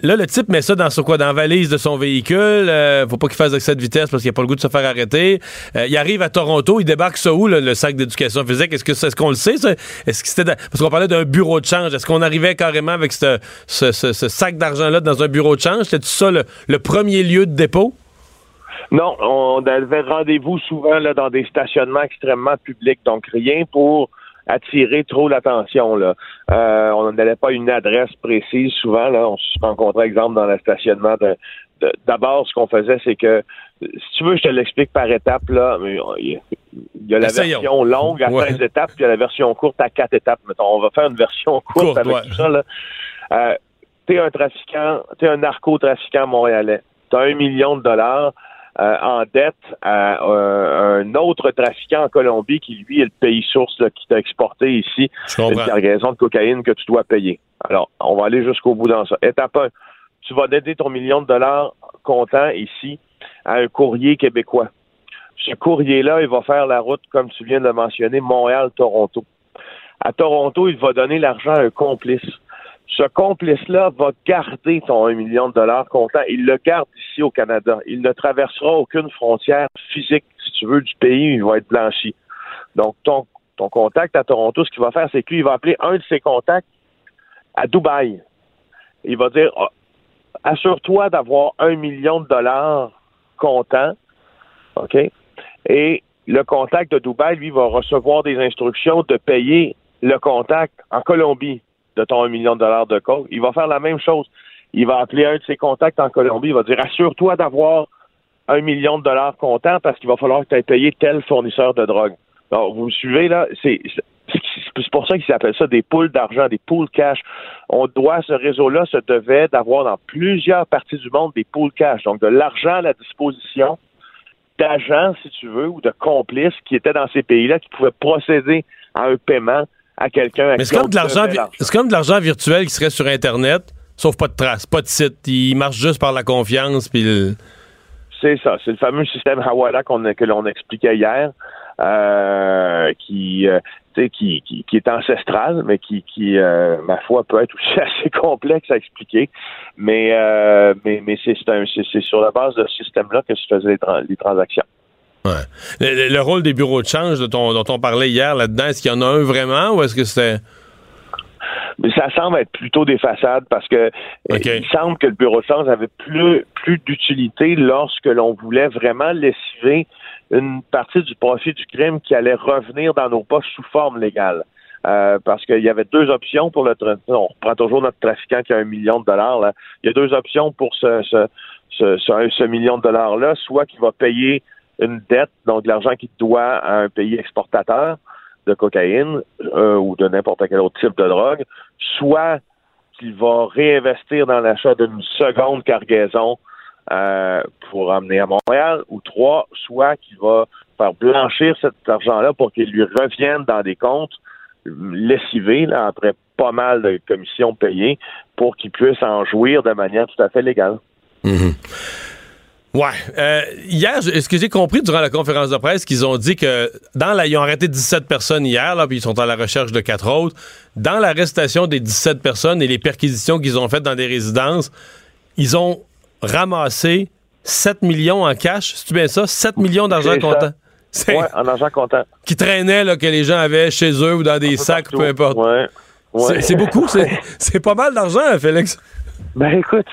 Là, le type met ça dans la valise de son véhicule, faut pas qu'il fasse excès de vitesse parce qu'il n'a pas le goût de se faire arrêter. Il arrive à Toronto, il débarque ça où, là, le sac d'éducation physique? Est-ce qu'on le sait, ça? Est-ce que c'était parce qu'on parlait d'un bureau de change, est-ce qu'on arrivait carrément avec ce sac d'argent-là dans un bureau de change? C'était-tu ça, le premier lieu de dépôt? Non, on avait rendez-vous souvent là, dans des stationnements extrêmement publics, donc rien pour attirer trop l'attention. Là. On n'allait pas à une adresse précise souvent. Là, on se rencontrait, exemple, dans le stationnement d'abord, ce qu'on faisait, c'est que, si tu veux, je te l'explique par étapes, là. Il y a la version longue à 16 étapes, puis il y a la version courte à 4 étapes. Mettons, on va faire une version courte avec tout ça, là. T'es un trafiquant, t'es un narcotrafiquant montréalais. T'as $1 million en dette à un autre trafiquant en Colombie qui, lui, est le pays source là, qui t'a exporté ici une cargaison de cocaïne que tu dois payer. Alors, on va aller jusqu'au bout dans ça. Étape 1, tu vas donner ton $1 million comptant ici à un courrier québécois. Ce courrier-là, il va faire la route, comme tu viens de le mentionner, Montréal-Toronto. À Toronto, il va donner l'argent à un complice. Ce complice-là va garder ton $1 million comptant. Il le garde ici au Canada. Il ne traversera aucune frontière physique, si tu veux, du pays. Il va être blanchi. Donc, ton contact à Toronto, ce qu'il va faire, c'est qu'il va appeler un de ses contacts à Dubaï. Il va dire, assure-toi d'avoir $1 million comptant. OK? Et le contact de Dubaï, lui, va recevoir des instructions de payer le contact en Colombie de ton $1 million de compte. Il va faire la même chose. Il va appeler un de ses contacts en Colombie. Il va dire, assure-toi d'avoir $1 million comptant parce qu'il va falloir que tu aies payé tel fournisseur de drogue. Donc, vous me suivez, là? C'est pour ça qu'ils appellent ça des pools d'argent, des pools cash. Ce réseau-là se devait d'avoir dans plusieurs parties du monde des pools cash. Donc, de l'argent à la disposition d'agents, si tu veux, ou de complices qui étaient dans ces pays-là, qui pouvaient procéder à un paiement à quelqu'un. Mais c'est comme de l'argent virtuel qui serait sur Internet, sauf pas de traces, pas de site. Il marche juste par la confiance. C'est ça. C'est le fameux système Hawala que l'on expliquait hier, qui est ancestral, mais qui ma foi, peut être aussi assez complexe à expliquer. Mais c'est sur la base de ce système-là que se faisaient les transactions. Ouais. Le rôle des bureaux de change dont on parlait hier là-dedans, est-ce qu'il y en a un vraiment ou est-ce que c'était... Mais ça semble être plutôt des façades parce que il semble que le bureau de change avait plus d'utilité lorsque l'on voulait vraiment lessiver une partie du profit du crime qui allait revenir dans nos poches sous forme légale. Parce qu'il y avait deux options pour on reprend toujours notre trafiquant qui a $1 million là. Il y a deux options pour ce $1 million-là, soit qu'il va payer une dette, donc de l'argent qu'il doit à un pays exportateur de cocaïne ou de n'importe quel autre type de drogue, soit qu'il va réinvestir dans l'achat d'une seconde cargaison pour emmener à Montréal, ou trois, soit qu'il va faire blanchir cet argent-là pour qu'il lui revienne dans des comptes lessivés, là, après pas mal de commissions payées, pour qu'il puisse en jouir de manière tout à fait légale. Mm-hmm. Ouais. Hier, ce que j'ai compris durant la conférence de presse, qu'ils ont dit que ils ont arrêté 17 personnes hier, là, puis ils sont à la recherche de 4 autres. Dans l'arrestation des 17 personnes et les perquisitions qu'ils ont faites dans des résidences, ils ont ramassé 7 millions en cash. C'est-tu bien ça? 7 millions d'argent comptant. Oui, en argent comptant. Qui traînait, là, que les gens avaient chez eux ou dans des sacs, peu importe. Ouais. Ouais. C'est beaucoup. C'est pas mal d'argent, Félix. Ben écoute,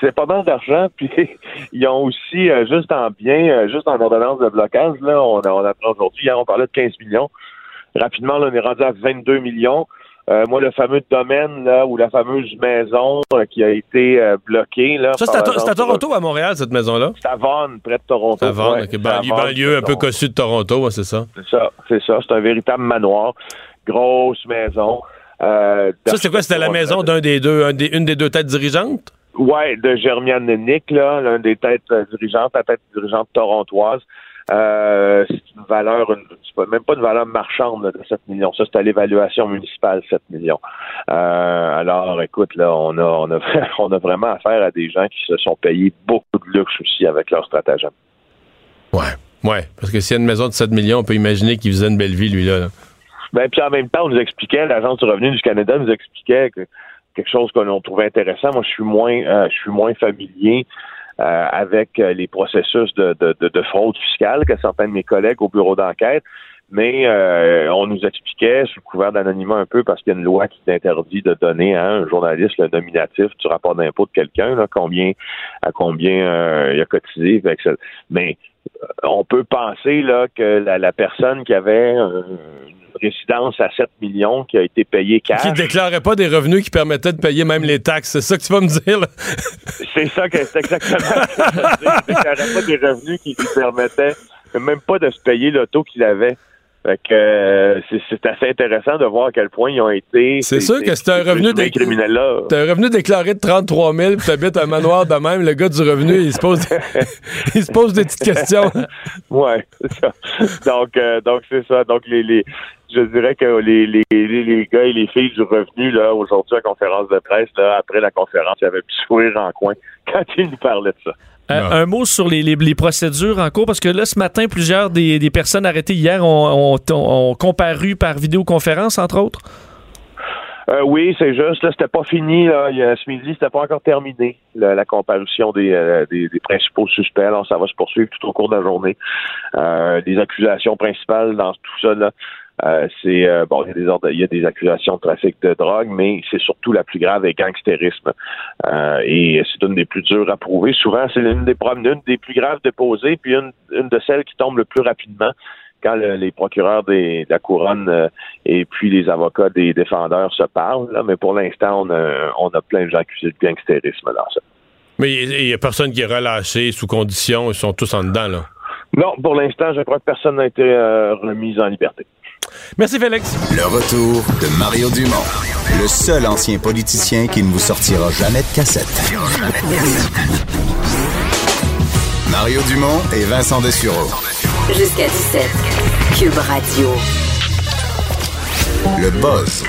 c'est pas mal d'argent, puis ils ont aussi, juste en ordonnance de blocage, là, on apprend aujourd'hui, hier on parlait de 15 millions, rapidement là, on est rendu à 22 millions, moi le fameux domaine, là, ou la fameuse maison qui a été bloquée, là. Ça c'est à Toronto, à Montréal, cette maison-là? C'est à Vaughan, près de Toronto. À Vaughan, okay. Banlieue un peu cossue de Toronto, ouais, c'est ça? C'est ça, c'est un véritable manoir, grosse maison. Ça, c'est quoi? C'était la maison d'un des deux, une des deux têtes dirigeantes? Oui, de Germian Nick, là, l'un des têtes dirigeantes, la tête dirigeante torontoise. C'est une valeur, même pas une valeur marchande là, de 7 millions. Ça, c'est à l'évaluation municipale, 7 millions. Alors, écoute, là, on a vraiment affaire à des gens qui se sont payés beaucoup de luxe aussi avec leur stratagème. Ouais, parce que s'il y a une maison de 7 millions, on peut imaginer qu'il faisait une belle vie, lui, là. Ben, puis en même temps, on nous expliquait, l'Agence du revenu du Canada nous expliquait que quelque chose que l'on trouvait intéressant. Moi, je suis moins familier avec les processus de fraude fiscale que certains de mes collègues au bureau d'enquête, mais on nous expliquait, sous le couvert d'anonymat un peu, parce qu'il y a une loi qui interdit de donner à un journaliste le nominatif du rapport d'impôt de quelqu'un, là, combien il a cotisé. Mais on peut penser là, que la personne qui avait une résidence à 7 millions qui a été payée cash... Qui ne déclarait pas des revenus qui permettaient de payer même les taxes. C'est ça que tu vas me dire, là? C'est exactement ça que je veux dire. Il ne déclarait pas des revenus qui lui permettaient même pas de se payer l'auto qu'il avait. Fait que c'est assez intéressant de voir à quel point ils ont été... C'est sûr que c'est un revenu des criminels-là. T'as un revenu déclaré de 33 000 puis t'habites un manoir de même, le gars du revenu, il se pose des petites questions. Ouais, c'est ça. Donc c'est ça. Donc je dirais que les gars et les filles du revenu, là, aujourd'hui, à la conférence de presse, là, après la conférence, ils avaient un petit sourire en coin quand ils nous parlaient de ça. Un mot sur les procédures en cours, parce que là, ce matin, plusieurs des personnes arrêtées hier ont comparu par vidéoconférence, entre autres. Oui, c'est juste, là, c'était pas fini, là. Ce midi, c'était pas encore terminé, la comparution des principaux suspects. Alors, ça va se poursuivre tout au cours de la journée. Les accusations principales dans tout ça, là, bon, il y a des accusations de trafic de drogue, mais c'est surtout la plus grave, est gangstérisme. Et c'est une des plus dures à prouver. Souvent, c'est une des plus graves de poser, puis une de celles qui tombe le plus rapidement quand les procureurs de la Couronne et puis les avocats des défendeurs se parlent. Là, mais pour l'instant, on a plein de gens accusés de gangstérisme dans ça. Mais il n'y a personne qui est relâché sous condition. Ils sont tous en dedans, là. Non, pour l'instant, je crois que personne n'a été remis en liberté. Merci Félix. Le retour de Mario Dumont, le seul ancien politicien qui ne vous sortira jamais de cassette. Mario Dumont et Vincent Dessureault. Jusqu'à 17, Cube Radio. Le buzz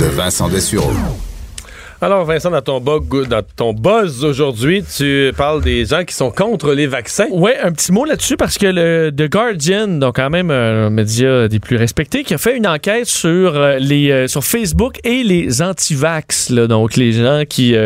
de Vincent Dessureault. Alors Vincent, dans ton buzz aujourd'hui, tu parles des gens qui sont contre les vaccins. Oui, un petit mot là-dessus parce que le The Guardian, donc quand même un média des plus respectés, qui a fait une enquête sur Facebook et les anti-vax, là, donc les gens qui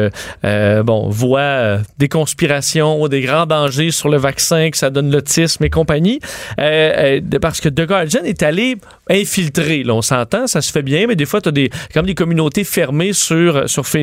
voient des conspirations, des grands dangers sur le vaccin, que ça donne l'autisme et compagnie, parce que The Guardian est allé infiltrer. Là, on s'entend, ça se fait bien, mais des fois t'as des communautés fermées sur Facebook,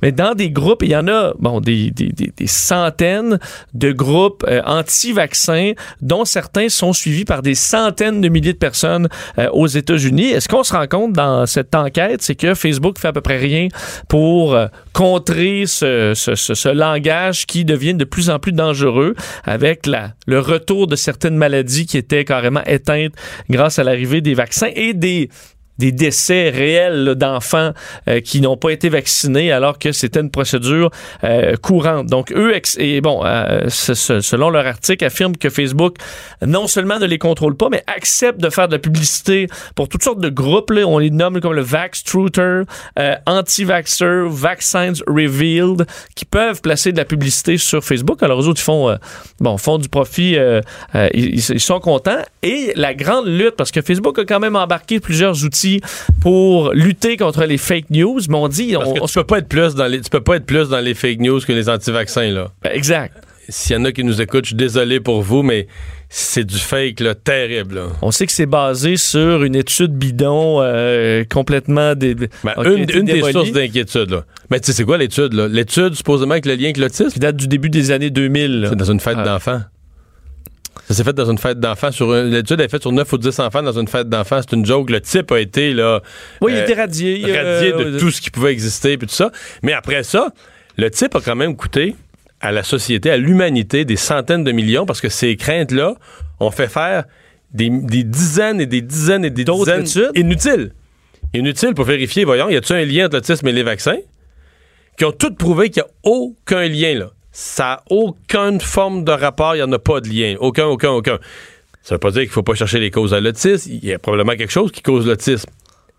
mais dans des groupes, il y en a des centaines de groupes anti-vaccins, dont certains sont suivis par des centaines de milliers de personnes aux États-Unis. Et ce qu'on se rend compte dans cette enquête, c'est que Facebook fait à peu près rien pour contrer ce langage qui devient de plus en plus dangereux avec le retour de certaines maladies qui étaient carrément éteintes grâce à l'arrivée des vaccins et des décès réels là, d'enfants qui n'ont pas été vaccinés alors que c'était une procédure courante. Donc eux, selon leur article, affirment que Facebook non seulement ne les contrôle pas, mais accepte de faire de la publicité pour toutes sortes de groupes. Là, on les nomme comme le Vax-Truter, Anti-Vaxxer, Vaccines Revealed, qui peuvent placer de la publicité sur Facebook. Alors eux autres, ils font du profit, ils sont contents. Et la grande lutte, parce que Facebook a quand même embarqué plusieurs outils pour lutter contre les fake news, mais on dit... Tu peux pas être plus dans les fake news que les anti-vaccins, là. Exact. S'il y en a qui nous écoutent, je suis désolé pour vous, mais c'est du fake, là, terrible. Là. On sait que c'est basé sur une étude bidon complètement... une des sources d'inquiétude, là. Mais tu sais, c'est quoi l'étude, là? L'étude, supposément, avec le lien avec l'autisme... Qui date du début des années 2000. Là. C'est dans une fête d'enfants. Ça s'est fait dans une fête d'enfants. L'étude est faite sur 9 ou 10 enfants dans une fête d'enfants. C'est une joke. Le type a été là... Oui, il était radié de tout ce qui pouvait exister puis tout ça. Mais après ça, le type a quand même coûté à la société, à l'humanité, des centaines de millions parce que ces craintes-là ont fait faire des dizaines et des dizaines et des dizaines études inutiles pour vérifier, voyons, y a-t-il un lien entre l'autisme et les vaccins? Qui ont toutes prouvé qu'il n'y a aucun lien, là. Ça n'a aucune forme de rapport, il n'y en a pas de lien. Aucun. Ça ne veut pas dire qu'il ne faut pas chercher les causes à l'autisme. Il y a probablement quelque chose qui cause l'autisme.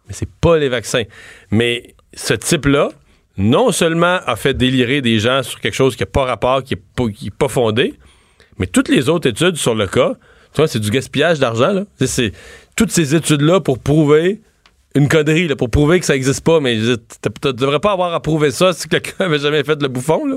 Mais c'est pas les vaccins. Mais ce type-là, non seulement a fait délirer des gens sur quelque chose qui n'a pas rapport, qui n'est pas fondé, mais toutes les autres études sur le cas, tu vois, c'est du gaspillage d'argent. Là. Toutes ces études-là pour prouver... une connerie là, pour prouver que ça n'existe pas, mais tu ne devrais pas avoir à prouver ça si quelqu'un n'avait jamais fait le bouffon. Là.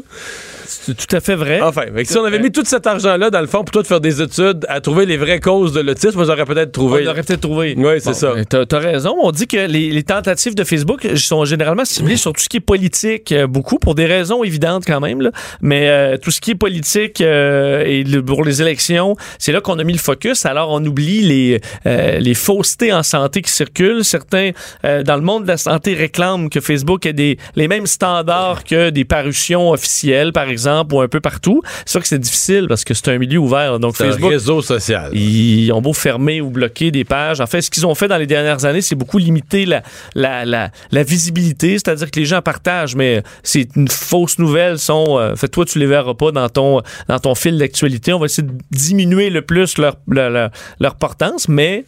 C'est tout à fait vrai. Enfin, si on avait mis tout cet argent-là, dans le fond, pour toi de faire des études, à trouver les vraies causes de l'autisme, moi j'aurais peut-être trouvé. On aurait peut-être trouvé. Oui, c'est ça. T'as raison. On dit que les tentatives de Facebook sont généralement ciblées sur tout ce qui est politique, beaucoup, pour des raisons évidentes quand même, là. Mais tout ce qui est politique et pour les élections, c'est là qu'on a mis le focus. Alors, on oublie les faussetés en santé qui circulent. Certains, dans le monde de la santé, réclament que Facebook ait les mêmes standards que des parutions officielles, par exemple, ou un peu partout. C'est sûr que c'est difficile parce que c'est un milieu ouvert. Donc, c'est Facebook, un réseau social. Ils ont beau fermer ou bloquer des pages. En fait, ce qu'ils ont fait dans les dernières années, c'est beaucoup limiter la visibilité, c'est-à-dire que les gens partagent, mais c'est une fausse nouvelle. Toi, tu les verras pas dans ton fil d'actualité. On va essayer de diminuer le plus leur portance, mais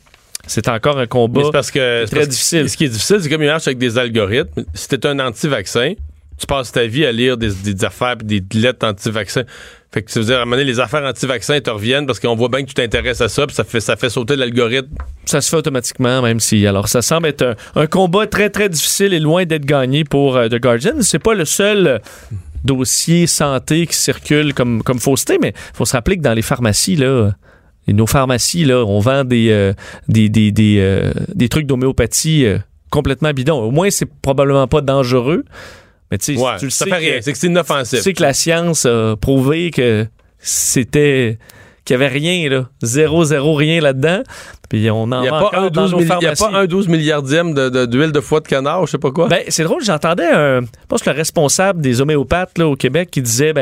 c'est encore un combat très difficile. Ce qui est difficile, c'est comme une marche avec des algorithmes. Si t'es un anti-vaccin, tu passes ta vie à lire des affaires et des lettres anti-vaccins. Fait que ça veut dire, à un moment donné, les affaires anti-vaccins te reviennent parce qu'on voit bien que tu t'intéresses à ça, puis ça fait sauter l'algorithme. Ça se fait automatiquement, même si... Alors, ça semble être un combat très, très difficile et loin d'être gagné pour The Guardian. C'est pas le seul dossier santé qui circule comme fausseté, mais il faut se rappeler que dans les pharmacies, là... Et nos pharmacies, là, on vend des trucs d'homéopathie complètement bidons. Au moins, c'est probablement pas dangereux. Mais tu sais, tu le sais. Ça fait rien. C'est que c'est inoffensif. Tu sais que la science a prouvé que c'était. Qu'il n'y avait rien, là. Zéro, rien là-dedans. Puis on en vend encore dans nos pharmacies. Il n'y a pas un 12 milliardième d'huile de foie de canard, je sais pas quoi. Ben, c'est drôle, j'entendais je pense que le responsable des homéopathes, là, au Québec, qui disait,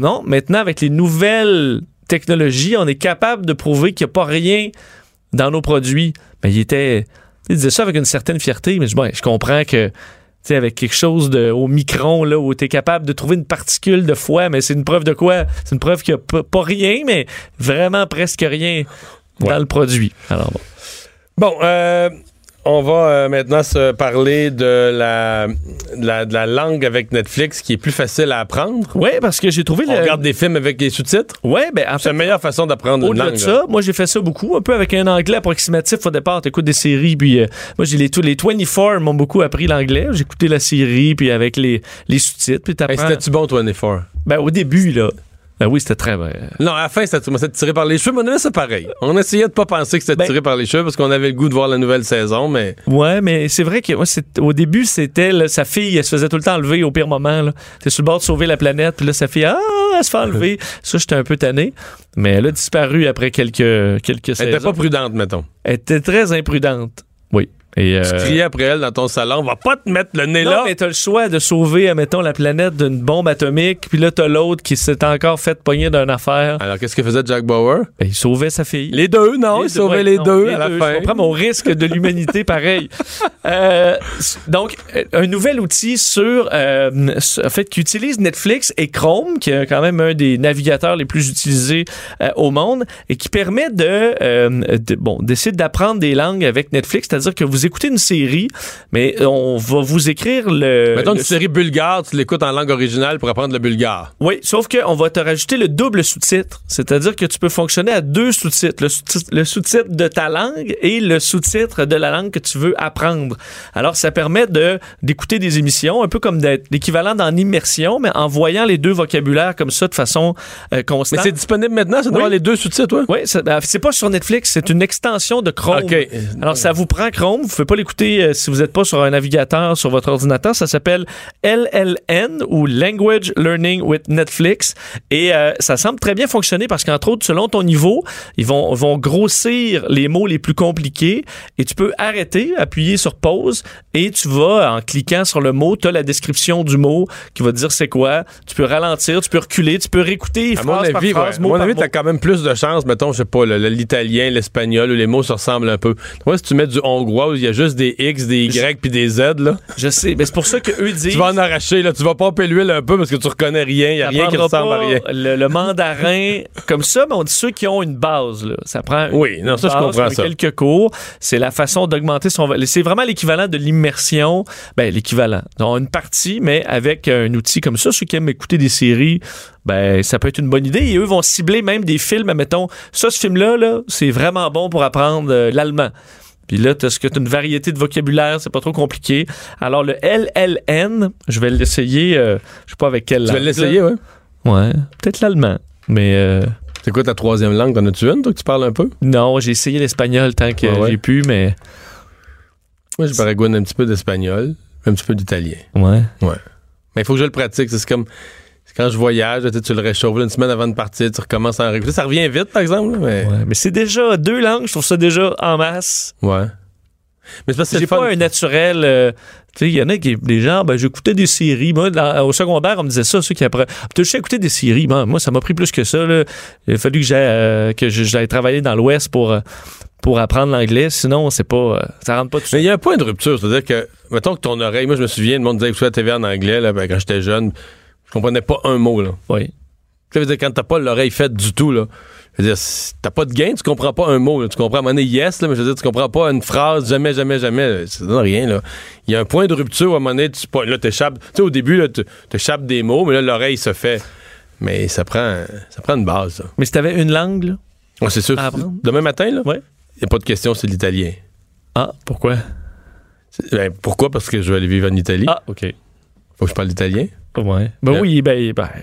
non, maintenant, avec les nouvelles technologie, on est capable de prouver qu'il n'y a pas rien dans nos produits. Mais il disait ça avec une certaine fierté, mais je comprends que, tu sais, avec quelque chose au micron, là, où tu es capable de trouver une particule de foie, mais c'est une preuve de quoi? C'est une preuve qu'il n'y a pas rien, mais vraiment presque rien dans le produit. Alors bon. On va maintenant se parler de la langue avec Netflix qui est plus facile à apprendre. Oui, parce que j'ai trouvé... On regarde des films avec des sous-titres. Oui, bien... C'est la meilleure façon d'apprendre une langue. Au-delà de ça, moi, j'ai fait ça beaucoup, un peu avec un anglais approximatif. Au départ, t'écoutes des séries, puis... moi, j'ai les 24 m'ont beaucoup appris l'anglais. J'ai écouté la série, puis avec les sous-titres, puis t'apprends... C'était-tu bon, 24? Ben, au début, là... Ben oui, c'était très vrai. Non, à la fin, c'était tiré par les cheveux, mais on avait ça pareil. On essayait de pas penser que c'était tiré par les cheveux parce qu'on avait le goût de voir la nouvelle saison, mais... Ouais, mais c'est vrai qu'au début, c'était là, sa fille, elle se faisait tout le temps enlever au pire moment. T'es sur le bord de sauver la planète, puis là, sa fille, elle se fait enlever. Ça, j'étais un peu tanné, mais elle a disparu après quelques saisons. Elle était pas prudente, mettons. Elle était très imprudente. Oui. Et tu criais après elle dans ton salon, on va pas te mettre le nez là. Non, mais t'as le choix de sauver, admettons, la planète d'une bombe atomique, puis là, t'as l'autre qui s'est encore fait pogner d'une affaire. Alors, qu'est-ce que faisait Jack Bauer? Ben, il sauvait sa fille. Les deux, non? Il sauvait les deux à la fin. Je comprends, mais on risque de l'humanité pareil. Donc, un nouvel outil en fait, qu'utilise Netflix et Chrome, qui est quand même un des navigateurs les plus utilisés au monde, et qui permet d'essayer d'apprendre des langues avec Netflix, c'est-à-dire que vous écoutez une série, mais on va vous écrire mettons une série bulgare, tu l'écoutes en langue originale pour apprendre le bulgare. Oui, sauf qu'on va te rajouter le double sous-titre. C'est-à-dire que tu peux fonctionner à deux sous-titres. Le sous-titre de ta langue et le sous-titre de la langue que tu veux apprendre. Alors, ça permet d'écouter des émissions, un peu comme d'être l'équivalent d'en immersion, mais en voyant les deux vocabulaires comme ça de façon constante. Mais c'est disponible maintenant, ça doit avoir les deux sous-titres, ouais? Oui, c'est pas sur Netflix, c'est une extension de Chrome. Okay. Alors, ça vous prend Chrome. Vous ne pouvez pas l'écouter si vous n'êtes pas sur un navigateur, sur votre ordinateur. Ça s'appelle LLN ou Language Learning with Netflix. Et ça semble très bien fonctionner parce qu'entre autres, selon ton niveau, ils vont grossir les mots les plus compliqués et tu peux arrêter, appuyer sur pause et tu vas, en cliquant sur le mot, tu as la description du mot qui va te dire c'est quoi. Tu peux ralentir, tu peux reculer, tu peux réécouter phrase par phrase, mot par mot. Tu as quand même plus de chance, mettons, je sais pas, l'italien, l'espagnol, où les mots se ressemblent un peu. Moi, si tu mets du hongrois, il y a juste des X, des Y puis des Z là. Je sais, mais c'est pour ça que eux disent tu vas en arracher là, tu vas pomper l'huile un peu parce que tu reconnais rien, il y a rien qui ressemble à rien. Le mandarin comme ça, mais on dit ceux qui ont une base là, ça prend quelques cours, c'est la façon d'augmenter c'est vraiment l'équivalent de l'immersion, l'équivalent. Donc une partie mais avec un outil comme ça, ceux qui aiment écouter des séries, ça peut être une bonne idée et eux vont cibler même des films, mettons, ce film là, c'est vraiment bon pour apprendre l'allemand. Puis là, tu as une variété de vocabulaire, c'est pas trop compliqué. Alors, le LLN, je vais l'essayer, je sais pas avec quelle langue. Tu vas l'essayer, oui? Ouais, peut-être l'allemand, mais... C'est quoi ta troisième langue? T'en as-tu une, toi, que tu parles un peu? Non, j'ai essayé l'espagnol tant que j'ai pu, mais... Moi, je baragouine un petit peu d'espagnol, un petit peu d'italien. Ouais? Ouais. Mais il faut que je le pratique, c'est comme... Quand je voyage, tu le réchauffes une semaine avant de partir, tu recommences à en réécouter. Ça revient vite, par exemple. Mais... Ouais, mais c'est déjà deux langues, je trouve ça déjà en masse. Ouais. Mais c'est parce que j'ai pas un naturel. Tu sais, il y en a qui, des gens, ben, j'écoutais des séries. Moi, au secondaire, on me disait ça, ceux qui apprennent. Tu sais, écouter des séries. Ben, moi, ça m'a pris plus que ça, là. Il a fallu que j'aille travailler dans l'Ouest pour apprendre l'anglais, sinon c'est pas ça rentre pas tout ça. Mais il y a un point de rupture, c'est-à-dire que mettons que ton oreille, moi je me souviens, le monde disait écoute la TV en anglais là, ben, quand j'étais jeune, je comprenais pas un mot là. Oui. Ça veut dire quand t'as pas l'oreille faite du tout là, je veux dire si t'as pas de gain, tu comprends pas un mot là. Tu comprends à un moment donné yes là, mais je veux dire tu comprends pas une phrase jamais là. Ça donne rien là. Il y a un point de rupture où à un moment donné tu là t'échappes. Tu sais au début là t'échappes des mots, mais là l'oreille se fait. Mais ça prend une base. Là. Mais si t'avais une langue là, ouais, c'est sûr. Demain matin là. Ouais. Il n'y a pas de question, c'est l'italien. Ah, pourquoi? Pourquoi? Parce que je vais aller vivre en Italie. Ah, OK. Faut que je parle italien? Ouais. Ben oui,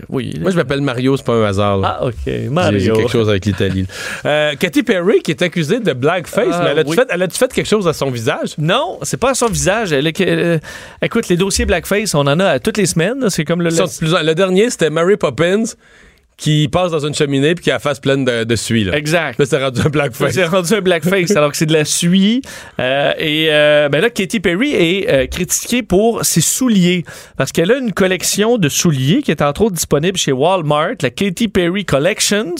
oui. Moi, je m'appelle Mario, c'est pas un hasard. Là. Ah, OK. Mario. J'ai quelque chose avec l'Italie. Katy Perry, qui est accusée de blackface, mais elle a-tu fait quelque chose à son visage? Non, c'est pas à son visage. Écoute, les dossiers blackface, on en a toutes les semaines. Là. C'est comme le dernier, c'était Mary Poppins. Qui passe dans une cheminée puis qui a la face pleine de suie. Là. Exact. Là, c'est rendu un blackface. C'est rendu un blackface, alors que c'est de la suie. Ben là, Katy Perry est critiquée pour ses souliers. Parce qu'elle a une collection de souliers qui est entre autres disponible chez Walmart, la Katy Perry Collections,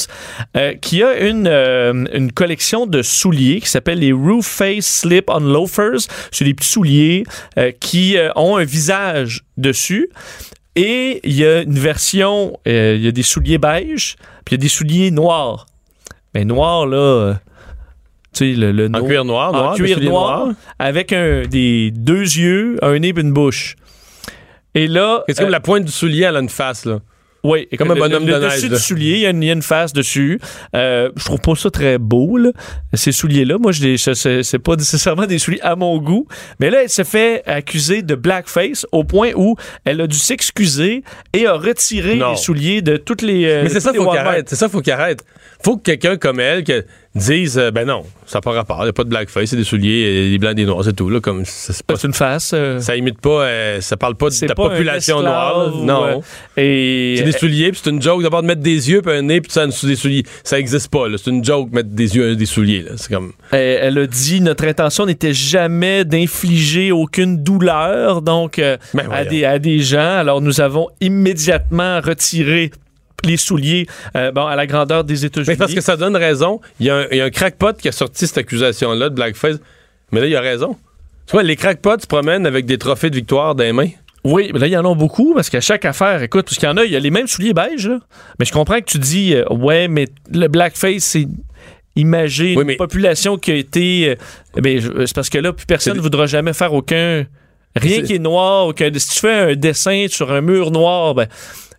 qui a une collection de souliers qui s'appelle les Roof Face Slip-on Loafers. C'est des petits souliers qui ont un visage dessus. Et il y a une version, il y a des souliers beige, puis il y a des souliers noirs. Mais noirs, là, tu sais, le en cuir noir. En cuir noir, avec deux yeux, un nez et une bouche. Et là... C'est comme la pointe du soulier, elle a une face, là. Oui, et comme un bonhomme de neige. Le dessus du soulier, il y a une face dessus. Je trouve pas ça très beau, là, ces souliers-là. Moi, c'est pas nécessairement des souliers à mon goût. Mais là, elle se fait accuser de blackface au point où elle a dû s'excuser et a retiré les souliers de toutes les... Mais c'est ça, faut qu'elle arrête. Faut que quelqu'un comme elle dise ben non, ça n'a pas rapport, il n'y a pas de blackface, c'est des souliers, des blancs, des noirs, c'est tout. Là, comme c'est une face. Ça imite pas, ça parle pas de la population noire. Non. C'est des souliers, puis c'est une joke. D'abord de mettre des yeux, puis un nez, puis ça, des souliers. Ça n'existe pas. Là. C'est une joke, mettre des yeux, des souliers. Là. C'est comme... Elle a dit notre intention n'était jamais d'infliger aucune douleur donc à des gens. Alors nous avons immédiatement retiré les souliers à la grandeur des États-Unis. Mais parce que ça donne raison. Il y a un crackpot qui a sorti cette accusation-là de blackface. Mais là, il a raison. Tu vois, les crackpots se promènent avec des trophées de victoire dans les mains. Oui, mais là, il y en a beaucoup, parce qu'à chaque affaire, écoute, parce qu'il y en a, il y a les mêmes souliers beige, là. Mais je comprends que tu dis, ouais, mais le blackface, c'est... Imagine une population qui a été... c'est parce que là, plus personne ne voudra jamais faire rien qui est noir. Si tu fais un dessin sur un mur noir, ben...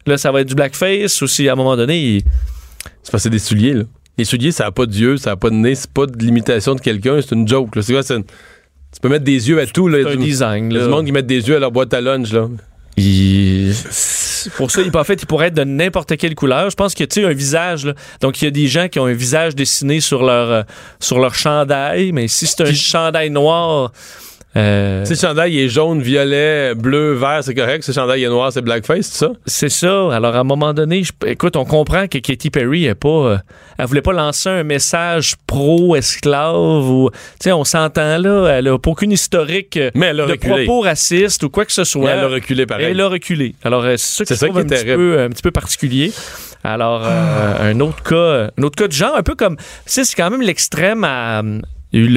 Là, ça va être du blackface ou si à un moment donné... C'est parce que c'est des souliers, là. Les souliers, ça n'a pas d'yeux, ça n'a pas de nez, c'est pas de l'imitation de quelqu'un, c'est une joke. Là. C'est quoi, tu peux mettre des yeux à tout. Là. C'est un design. Là. Il y a du monde qui met des yeux à leur boîte à lunch, là. Pour ça, en fait, il pourrait être de n'importe quelle couleur. Je pense que, tu sais, un visage, là. Donc, il y a des gens qui ont un visage dessiné sur leur chandail, mais si c'est un chandail noir... Si le chandail est jaune, violet, bleu, vert, c'est correct. Si le chandail est noir, c'est blackface, c'est ça? C'est ça. Alors, à un moment donné, écoute, on comprend que Katy Perry est pas... elle voulait pas lancer un message pro-esclave ou... Tu sais, on s'entend là, elle a pas aucune historique de propos racistes ou quoi que ce soit. Mais elle a reculé, pareil. Alors, c'est ça qui est un petit peu particulier. Alors, un autre cas de genre, un peu comme... Tu sais, c'est quand même l'extrême à... Il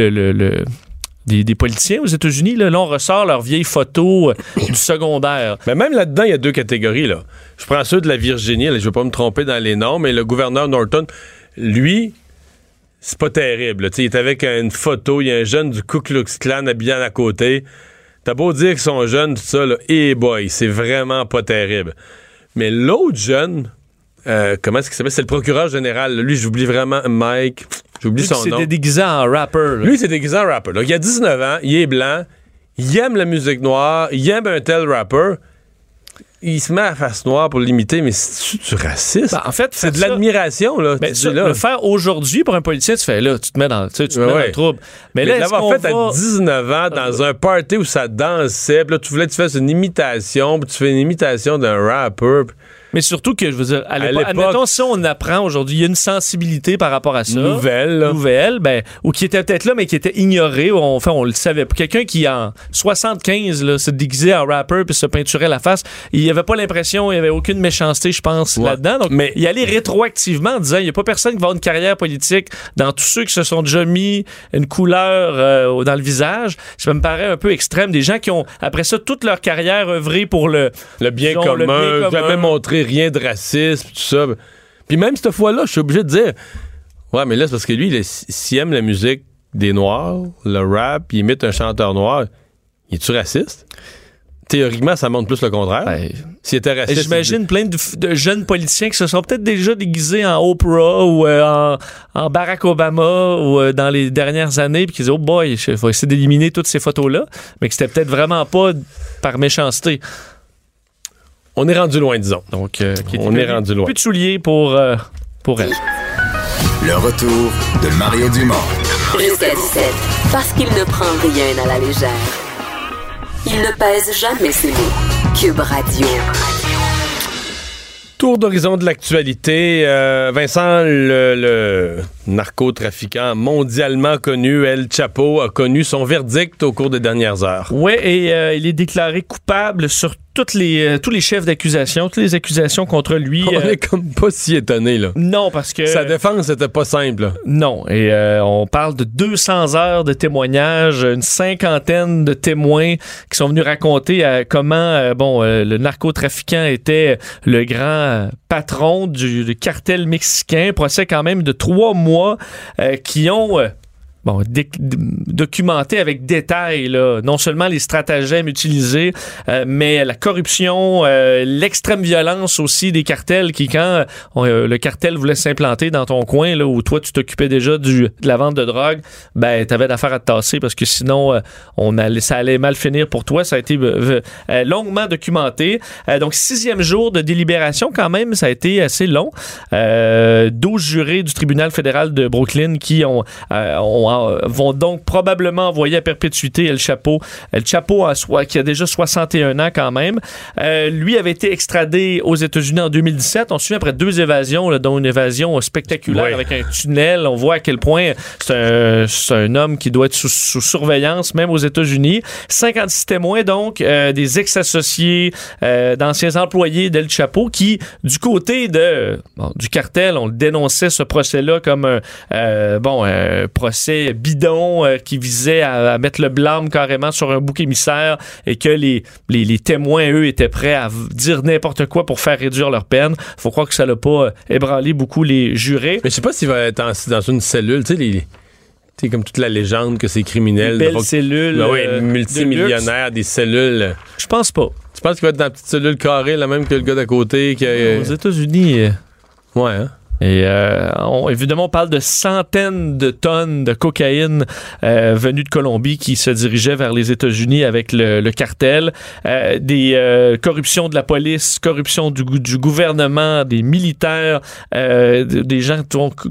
y a eu des politiciens aux États-Unis, là, on ressort leurs vieilles photos du secondaire. Mais même là-dedans, il y a deux catégories. Là. Je prends ceux de la Virginie, là, je ne veux pas me tromper dans les noms, mais le gouverneur Norton, lui, c'est pas terrible. Il est avec une photo, il y a un jeune du Ku Klux Klan habillé à côté. T'as beau dire qu'ils sont jeunes, tout ça, hey boy, c'est vraiment pas terrible. Mais l'autre jeune, comment est-ce qu'il s'appelle? C'est le procureur général. Là. Lui, j'oublie vraiment Mike... j'oublie son nom. Déguisé en rapper. Lui, c'est déguisé en rapper. Donc, il a 19 ans, il est blanc, il aime la musique noire, il aime un tel rapper. Il se met à face noire pour l'imiter, mais c'est du racisme. Ben, en fait, c'est de l'admiration. Là, ben, ça, là. Le faire aujourd'hui pour un politicien, tu fais là, tu te mets dans, tu te mets dans le trouble. Mais là, l'avoir fait à 19 ans dans un party où ça dansait, puis là, tu voulais que tu fasses une imitation, puis tu fais une imitation d'un rapper. Mais surtout que, je veux dire, à l'époque, admettons, si on apprend aujourd'hui, il y a une sensibilité par rapport à ça. Nouvelle, ben, ou qui était peut-être là, mais qui était ignorée, ou on le savait. Pour quelqu'un qui, en 75, là, se déguisait en rapper puis se peinturait la face, il n'y avait pas l'impression, il n'y avait aucune méchanceté, je pense, là-dedans. Donc, mais il allait rétroactivement en disant, il n'y a pas personne qui va avoir une carrière politique dans tous ceux qui se sont déjà mis une couleur dans le visage. Ça me paraît un peu extrême. Des gens qui ont, après ça, toute leur carrière œuvré pour le bien commun, jamais montré rien de raciste, tout ça. Puis même cette fois-là, je suis obligé de dire ouais, mais là, c'est parce que lui, s'il aime la musique des Noirs, le rap, il imite un chanteur noir, il est-tu raciste? Théoriquement, ça montre plus le contraire. Ben, s'il était raciste... J'imagine plein de jeunes politiciens qui se sont peut-être déjà déguisés en Oprah ou en Barack Obama ou dans les dernières années, puis qui disent « Oh boy, il faut essayer d'éliminer toutes ces photos-là », mais que c'était peut-être vraiment pas par méchanceté. On est rendu loin, disons. Donc, on est rendu loin. Plus de souliers pour elle. Le retour de Mario Dumont. Jusqu'à 17, parce qu'il ne prend rien à la légère. Il ne pèse jamais ses mots. Cube Radio. Tour d'horizon de l'actualité. Vincent, le narcotrafiquant mondialement connu, El Chapo, a connu son verdict au cours des dernières heures. Oui, et il est déclaré coupable sur tous les chefs d'accusation, toutes les accusations contre lui. On est comme pas si étonné, là. Non, parce que... Sa défense était pas simple. Non, et on parle de 200 heures de témoignages, une cinquantaine de témoins qui sont venus raconter comment le narcotrafiquant était le grand patron du cartel mexicain, procès quand même de 3 mois qui ont... documenté avec détail là, non seulement les stratagèmes utilisés, mais la corruption, l'extrême violence aussi des cartels qui, quand le cartel voulait s'implanter dans ton coin là, où toi tu t'occupais déjà de la vente de drogue, ben t'avais d'affaires à te tasser parce que sinon ça allait mal finir pour toi. Ça a été longuement documenté. Donc 6e jour de délibération quand même, ça a été assez long. 12 jurés du tribunal fédéral de Brooklyn qui vont donc probablement envoyer à perpétuité El Chapo. El Chapo qui a déjà 61 ans quand même. Lui avait été extradé aux États-Unis en 2017. On se souvient après 2 évasions, là, dont une évasion spectaculaire avec un tunnel. On voit à quel point c'est un homme qui doit être sous surveillance, même aux États-Unis. 56 témoins donc, des ex-associés, d'anciens employés d'El Chapo qui, du côté du cartel, on le dénonçait ce procès-là comme un procès bidon qui visait à mettre le blâme carrément sur un bouc émissaire et que les témoins, eux, étaient prêts à dire n'importe quoi pour faire réduire leur peine. Faut croire que ça l'a pas ébranlé beaucoup les jurés. Mais je sais pas s'il va être dans une cellule, tu sais, c'est comme toute la légende que ces criminels... Des cellules. Ben oui, multimillionnaires, des cellules. Je pense pas. Tu penses qu'il va être dans une petite cellule carrée, la même que le gars d'à côté? Aux États-Unis. Ouais, hein? Et évidemment, on parle de centaines de tonnes de cocaïne venue de Colombie qui se dirigeait vers les États-Unis avec le cartel. Des corruptions de la police, corruption du gouvernement, des militaires, des gens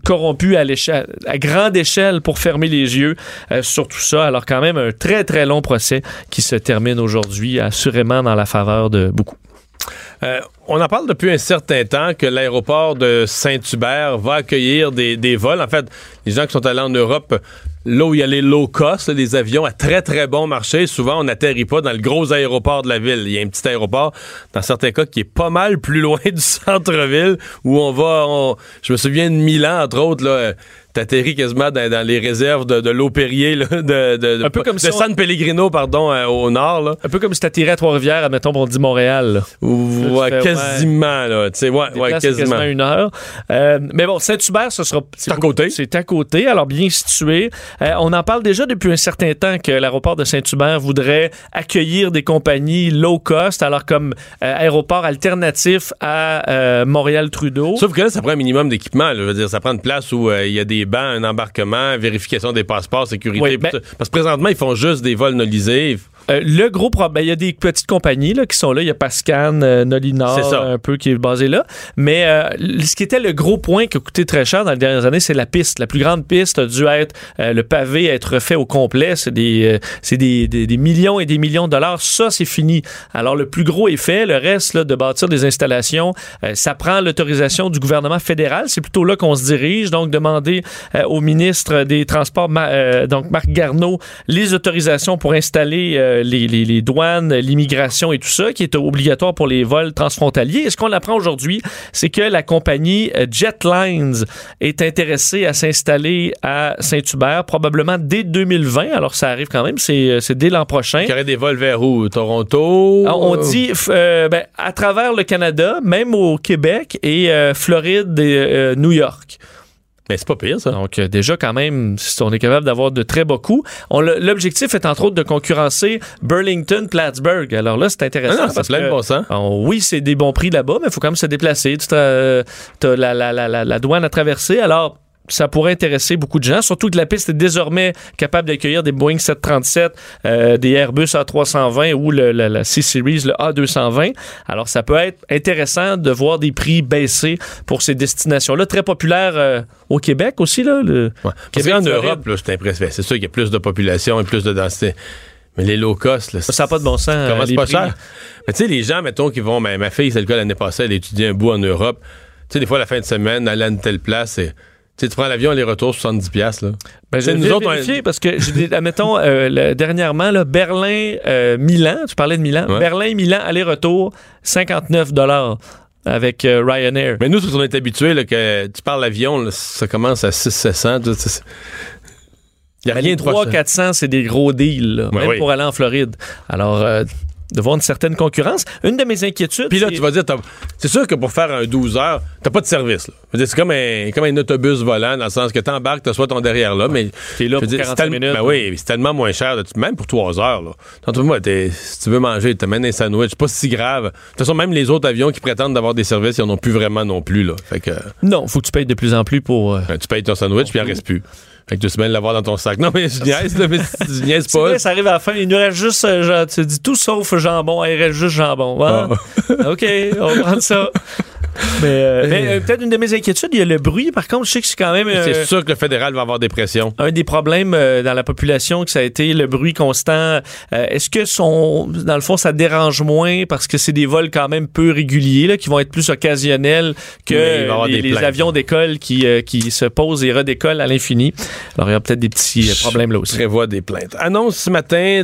corrompus à grande échelle pour fermer les yeux sur tout ça. Alors quand même, un très, très long procès qui se termine aujourd'hui, assurément dans la faveur de beaucoup. On en parle depuis un certain temps que l'aéroport de Saint-Hubert va accueillir des vols. En fait, les gens qui sont allés en Europe, là où il y a les low cost, là, les avions à très, très bon marché, souvent on n'atterrit pas dans le gros aéroport de la ville. Il y a un petit aéroport, dans certains cas, qui est pas mal plus loin du centre-ville, où on va... je me souviens de Milan, entre autres, là... T'atterris quasiment dans les réserves de l'eau Perrier, là, de San Pellegrino, pardon, au nord. Là. Un peu comme si t'attirais à Trois-Rivières, admettons, on dit Montréal. Là. Quasiment, là. Tu sais, quasiment 1 heure. Mais bon, Saint-Hubert, ce sera... C'est à côté. C'est à côté, alors bien situé. On en parle déjà depuis un certain temps que l'aéroport de Saint-Hubert voudrait accueillir des compagnies low cost, alors comme aéroport alternatif à Montréal-Trudeau. Sauf que là, ça prend un minimum d'équipement. Là. Je veux dire, ça prend une place où il y a des des bancs, un embarquement, vérification des passeports, sécurité. Oui, parce que présentement, ils font juste des vols nolisés. Le gros problème, il y a des petites compagnies là, qui sont là. Il y a Pascan, Nolinor, un peu, qui est basé là. Mais ce qui était le gros point qui a coûté très cher dans les dernières années, c'est la piste. La plus grande piste a dû être, le pavé a être refait au complet. C'est des millions et des millions de dollars. Ça, c'est fini. Alors, le plus gros est fait. Le reste, là, de bâtir des installations, ça prend l'autorisation du gouvernement fédéral. C'est plutôt là qu'on se dirige. Donc, demander au ministre des Transports, donc Marc Garneau, les autorisations pour installer les douanes, l'immigration et tout ça, qui est obligatoire pour les vols transfrontaliers. Et ce qu'on apprend aujourd'hui, c'est que la compagnie Jetlines est intéressée à s'installer à Saint-Hubert, probablement dès 2020. Alors, ça arrive quand même, c'est dès l'an prochain. Il y aurait des vols vers où? Toronto? On dit à travers le Canada, même au Québec et Floride et New York. Mais c'est pas pire, ça. Donc, déjà, quand même, si on est capable d'avoir de très beaux coups. L'objectif est, entre autres, de concurrencer Burlington, Plattsburgh. Alors là, c'est intéressant. Ah non, parce que, bon sens. Oui, c'est des bons prix là-bas, mais il faut quand même se déplacer. T'as la douane à traverser. Alors, ça pourrait intéresser beaucoup de gens, surtout que la piste est désormais capable d'accueillir des Boeing 737, des Airbus A320 ou la C-Series, le A220. Alors, ça peut être intéressant de voir des prix baisser pour ces destinations-là. Très populaire au Québec aussi. Là, Québec, en Europe, là, c'est impressionnant. C'est sûr qu'il y a plus de population et plus de densité. Mais les low cost, là, ça n'a pas de bon sens. Comment c'est pas cher? Mais tu sais, les gens, mettons, qui vont... Ma fille, c'est le cas l'année passée, elle étudie un bout en Europe. Tu sais, des fois, la fin de semaine, aller à une telle place, c'est... Tu sais, tu prends l'avion, les retours, 70$. Là. Ben, je vais vérifier parce que, admettons, dernièrement, là, Berlin-Milan, tu parlais de Milan, ouais. Berlin-Milan, aller-retour, 59$ avec Ryanair. Mais nous, on est habitués, là, que tu parles l'avion, ça commence à 600-700$. Il n'y a rien de 300-400$, c'est des gros deals, là, même pour aller en Floride. Alors... de voir une certaine concurrence. Une de mes inquiétudes... Puis là, tu vas dire, c'est sûr que pour faire un 12 heures, t'as pas de service. Là. C'est comme un autobus volant, dans le sens que t'embarques, t'as soit ton derrière là, mais... T'es là pour 45 minutes. Ben oui, c'est tellement moins cher, là, même pour 3 heures. Là. Moi, si tu veux manger, t'amènes un sandwich, c'est pas si grave. De toute façon, même les autres avions qui prétendent d'avoir des services, ils en ont plus vraiment non plus. Là. Fait que... Non, faut que tu payes de plus en plus pour... Ben, tu payes ton sandwich, puis il en reste plus. Fait que 2 semaines l'avoir dans ton sac. Non, mais je niaise, là, mais tu niaises pas. Vrai, ça arrive à la fin. Il nous reste juste, genre, tu dis tout sauf jambon. Il reste juste jambon. Voilà. Oh. OK, on prend ça. Mais peut-être une de mes inquiétudes, il y a le bruit. Par contre, je sais que c'est quand même... c'est sûr que le fédéral va avoir des pressions. Un des problèmes dans la population, que ça a été le bruit constant. Est-ce que dans le fond, ça dérange moins parce que c'est des vols quand même peu réguliers, là, qui vont être plus occasionnels que les avions d'école qui se posent et redécollent à l'infini. Alors, il y a peut-être des petits problèmes là aussi. Je prévois des plaintes. Annonce ce matin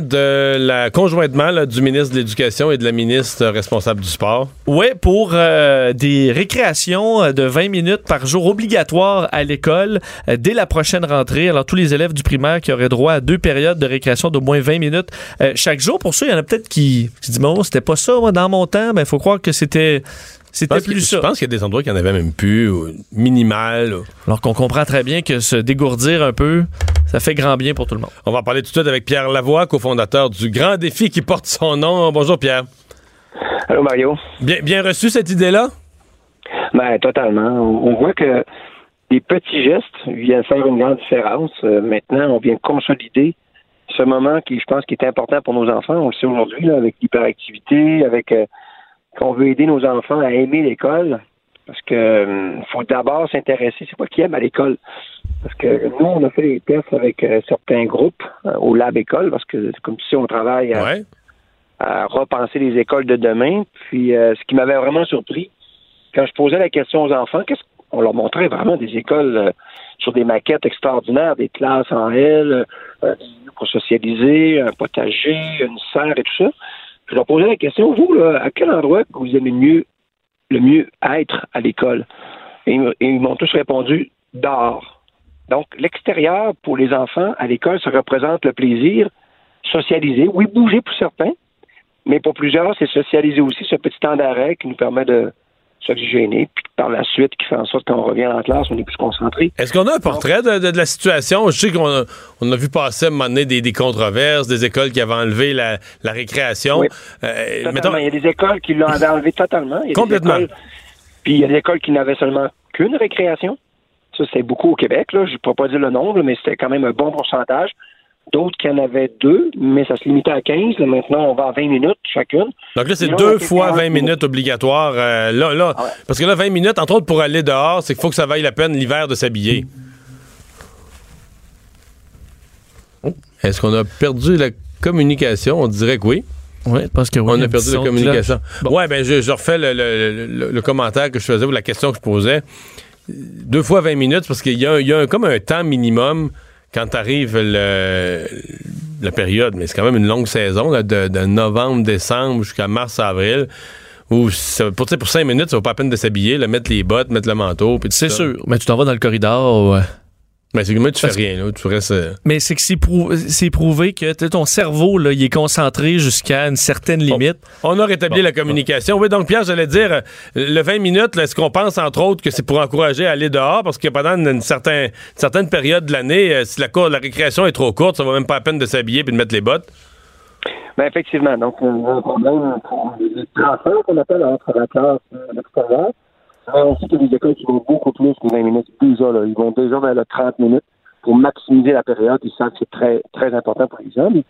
conjointement là, du ministre de l'Éducation et de la ministre responsable du sport. Oui, pour des récréations de 20 minutes par jour obligatoires à l'école dès la prochaine rentrée. Alors, tous les élèves du primaire qui auraient droit à 2 périodes de récréation d'au moins 20 minutes chaque jour. Pour ça, il y en a peut-être qui disent « Bon, c'était pas ça, moi, dans mon temps. » Ben, il faut croire que c'était plus ça. Je pense qu'il y a des endroits qu'il n'y en avait même plus, ou minimal. Ou... Alors qu'on comprend très bien que se dégourdir un peu, ça fait grand bien pour tout le monde. On va en parler tout de suite avec Pierre Lavoie, cofondateur du Grand Défi qui porte son nom. Bonjour Pierre. Allô Mario. Bien reçu cette idée-là? Ben, totalement. On voit que des petits gestes viennent faire une grande différence. Maintenant, on vient consolider ce moment qui, je pense, qui est important pour nos enfants. On le sait aujourd'hui, là, avec l'hyperactivité, avec... qu'on veut aider nos enfants à aimer l'école, parce que faut d'abord s'intéresser, c'est quoi qu'ils aiment à l'école. Parce que nous, on a fait des tests avec certains groupes au Lab École, parce que comme tu sais, on travaille à repenser les écoles de demain. Puis ce qui m'avait vraiment surpris, quand je posais la question aux enfants, on leur montrait vraiment des écoles sur des maquettes extraordinaires, des classes en L, pour socialiser, un potager, une serre et tout ça. Je leur posais la question, vous, là, à quel endroit vous aimez le mieux être à l'école? Et ils m'ont tous répondu, dehors. Donc, l'extérieur, pour les enfants, à l'école, ça représente le plaisir, socialiser, oui, bouger pour certains, mais pour plusieurs, c'est socialiser aussi, ce petit temps d'arrêt qui nous permet de s'oxygéner, puis par la suite, qui fait en sorte qu'on revient en classe, on est plus concentré. Est-ce qu'on a un portrait de la situation? Je sais qu'on a vu passer, à un moment donné, des controverses, des écoles qui avaient enlevé la récréation. Oui. Il y a des écoles qui l'ont enlevé totalement. Complètement. Puis il y a des écoles qui n'avaient seulement qu'une récréation. Ça, c'est beaucoup au Québec, là. Je ne pourrais pas dire le nombre, mais c'était quand même un bon pourcentage. D'autres qui en avaient 2, mais ça se limitait à 15. Là, maintenant, on va à 20 minutes chacune. Donc là, c'est là, 2 fois 20 minutes obligatoires. Ah ouais. Parce que là, 20 minutes, entre autres, pour aller dehors, c'est qu'il faut que ça vaille la peine l'hiver de s'habiller. Oh. Est-ce qu'on a perdu la communication? On dirait que oui. Oui, parce que... Oui, on a perdu la communication. Bon. Oui, bien, je refais le commentaire que je faisais ou la question que je posais. 2 fois 20 minutes, parce qu'il y a comme un temps minimum quand arrive la période, mais c'est quand même une longue saison, là, de novembre, décembre jusqu'à mars, avril, où ça, pour 5 minutes, ça vaut pas la peine de s'habiller, là, mettre les bottes, mettre le manteau, puis tout ça. C'est sûr, mais tu t'en vas dans le corridor... Mais c'est que moi, tu fais rien, là, tu restes... Mais c'est que c'est prouvé que ton cerveau, là, il est concentré jusqu'à une certaine limite. On a rétabli la communication. Oui, donc Pierre, j'allais dire, le 20 minutes, là, est-ce qu'on pense, entre autres, que c'est pour encourager à aller dehors? Parce que pendant une certaine période de l'année, si la récréation est trop courte, ça vaut même pas la peine de s'habiller puis de mettre les bottes. Ben effectivement. Donc, on a un problème pour les transferts qu'on appelle entre la classe et l'extérieur. On sait qu'il y a des écoles qui vont beaucoup plus que 20 minutes déjà. Là. Ils vont déjà vers 30 minutes pour maximiser la période. Ils savent que c'est très, très important pour les jeunes.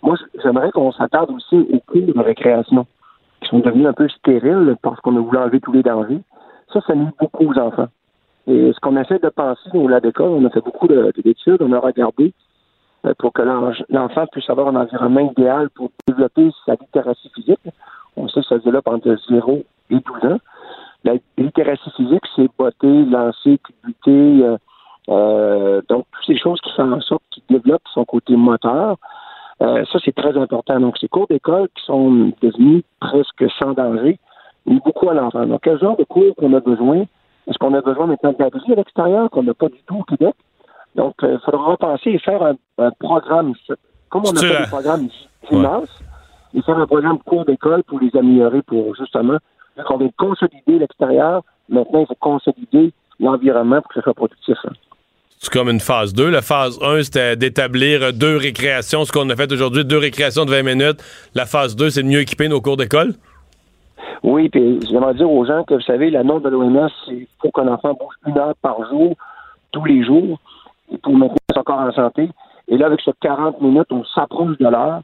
Moi, j'aimerais qu'on s'attarde aussi aux cours de récréation qui sont devenus un peu stériles parce qu'on a voulu enlever tous les dangers. Ça nuit beaucoup aux enfants. Et ce qu'on essaie de penser au-delà des cas, on a fait beaucoup d'études, on a regardé pour que l'enfant puisse avoir un environnement idéal pour développer sa littératie physique. On sait que ça se développe entre 0 et 12 ans. La littératie physique, c'est botter, lancer, culbuter, donc toutes ces choses qui font en sorte qu'il développe son côté moteur. Ça, c'est très important. Donc, ces cours d'école qui sont devenus presque sans danger, mais beaucoup à l'enfant. Donc, quel genre de cours qu'on a besoin? Est-ce qu'on a besoin maintenant d'abris à l'extérieur qu'on n'a pas du tout au Québec? Donc, il faudra repenser et faire un programme, comme on appelle des programmes gymnase, et faire un programme de cours d'école pour les améliorer, pour justement... qu'on vient consolider l'extérieur, maintenant il faut consolider l'environnement pour que ce soit productif. C'est comme une phase 2. La phase 1, c'était d'établir 2 récréations, ce qu'on a fait aujourd'hui, 2 récréations de 20 minutes. La phase 2, c'est de mieux équiper nos cours d'école? Oui, puis je vais dire aux gens que, vous savez, la norme de l'OMS, c'est qu'il faut qu'un enfant bouge 1 heure par jour, tous les jours, pour maintenir son corps en santé. Et là, avec ces 40 minutes, on s'approche de l'heure.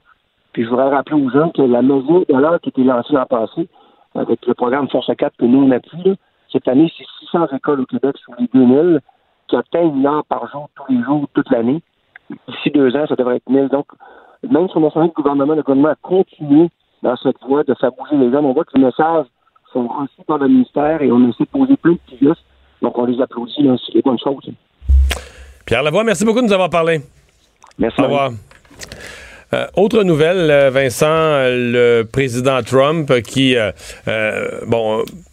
Puis je voudrais rappeler aux gens que la mesure de l'heure qui était lancée l'an passé, avec le programme Force 4 que nous, on appuie, cette année, c'est 600 écoles au Québec sur les 2000 qui atteignent 1 heure par jour, tous les jours, toute l'année. D'ici 2 ans, ça devrait être 1000. Donc, même si on a senti que le gouvernement a continué dans cette voie de faire bouger les jeunes, on voit que les messages sont reçus par le ministère et on essaie de poser plein de petits gestes. Donc, on les applaudit, là, c'est des bonnes choses. Pierre Lavoie, merci beaucoup de nous avoir parlé. Merci. Au revoir. Autre nouvelle, Vincent, le président Trump qui,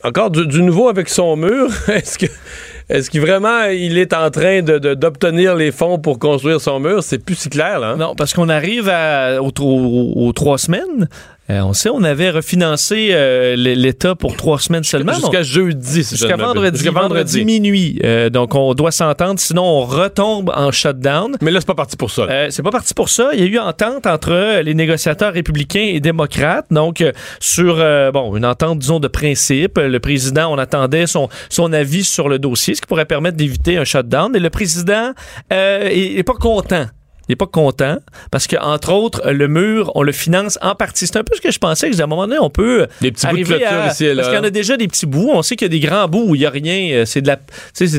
encore du nouveau avec son mur. Est-ce que vraiment il est en train d'obtenir les fonds pour construire son mur? C'est plus si clair, là. Hein? Non, parce qu'on arrive aux 3 semaines. On sait, on avait refinancé l'État pour 3 semaines seulement. Jusqu'à jeudi. Jusqu'à vendredi minuit. Donc, on doit s'entendre, sinon on retombe en shutdown. Mais là, c'est pas parti pour ça. C'est pas parti pour ça. Il y a eu entente entre les négociateurs républicains et démocrates. Donc, sur une entente, disons, de principe. Le président, on attendait son avis sur le dossier, ce qui pourrait permettre d'éviter un shutdown. Et le président est pas content. Il n'est pas content parce que, entre autres, le mur, on le finance en partie. C'est un peu ce que je pensais, que à un moment donné, on peut des petits arriver bouts de clôture ici et là. Parce qu'il y en a déjà des petits bouts. On sait qu'il y a des grands bouts où il n'y a rien. C'est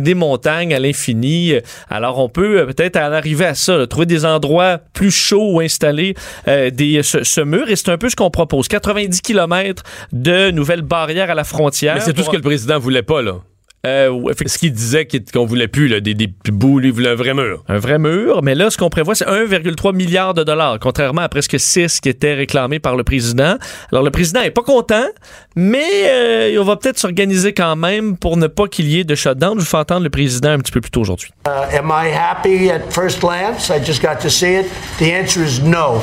des montagnes à l'infini. Alors, on peut peut-être en arriver à ça, là, trouver des endroits plus chauds où installer ce mur. Et c'est un peu ce qu'on propose. 90 km de nouvelles barrières à la frontière. Mais c'est tout ce que le président voulait pas, là. Ce qu'il disait qu'on voulait plus, là, des bouts, lui, voulait un vrai mur. Un vrai mur, mais là, ce qu'on prévoit, c'est 1,3 milliard de dollars, contrairement à presque 6 qui était réclamé par le président. Alors, le président est pas content, mais on va peut-être s'organiser quand même pour ne pas qu'il y ait de shutdown. Je vous fais entendre le président un petit peu plus tôt aujourd'hui. Am I happy at first glance? I just got to see it. The answer is no.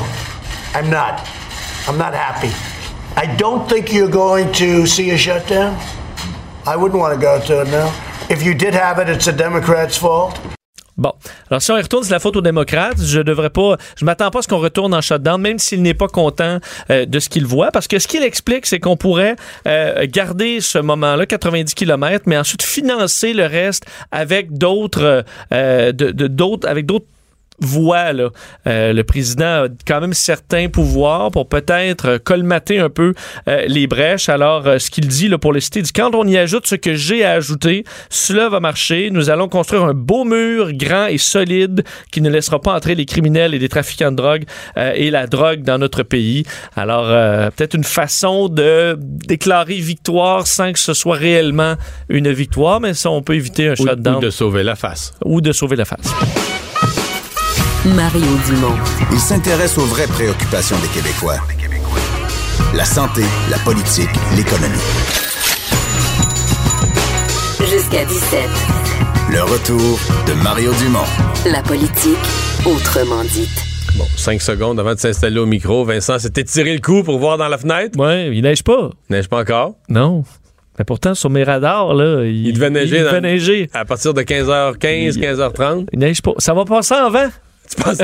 I'm not happy. I don't think you're going to see a shutdown. I wouldn't want to go to it now. If you did have it, it's the Democrats' fault. Bon. Alors, si on y retourne, c'est la faute aux démocrates. Je m'attends pas à ce qu'on retourne en shutdown, même s'il n'est pas content de ce qu'il voit, parce que ce qu'il explique, c'est qu'on pourrait garder ce moment-là, 90 km, mais ensuite financer le reste avec d'autres voix, là. Le président a quand même certains pouvoirs pour peut-être colmater un peu les brèches. Alors, ce qu'il dit, là, pour les citer, il dit « Quand on y ajoute ce que j'ai à ajouter, cela va marcher. Nous allons construire un beau mur grand et solide qui ne laissera pas entrer les criminels et les trafiquants de drogue et la drogue dans notre pays. » Alors, peut-être une façon de déclarer victoire sans que ce soit réellement une victoire, mais ça, on peut éviter un shutdown. Ou de sauver la face. Mario Dumont. Il s'intéresse aux vraies préoccupations des Québécois. La santé, la politique, l'économie. Jusqu'à 17. Le retour de Mario Dumont. La politique, autrement dite. Bon, 5 secondes avant de s'installer au micro. Vincent s'était tiré le coup pour voir dans la fenêtre. Oui, il neige pas. Il neige pas encore? Non. Mais pourtant, sur mes radars, là, il devait neiger. À partir de 15h15, 15h30. Il neige pas. Ça va passer en vent. Tu penses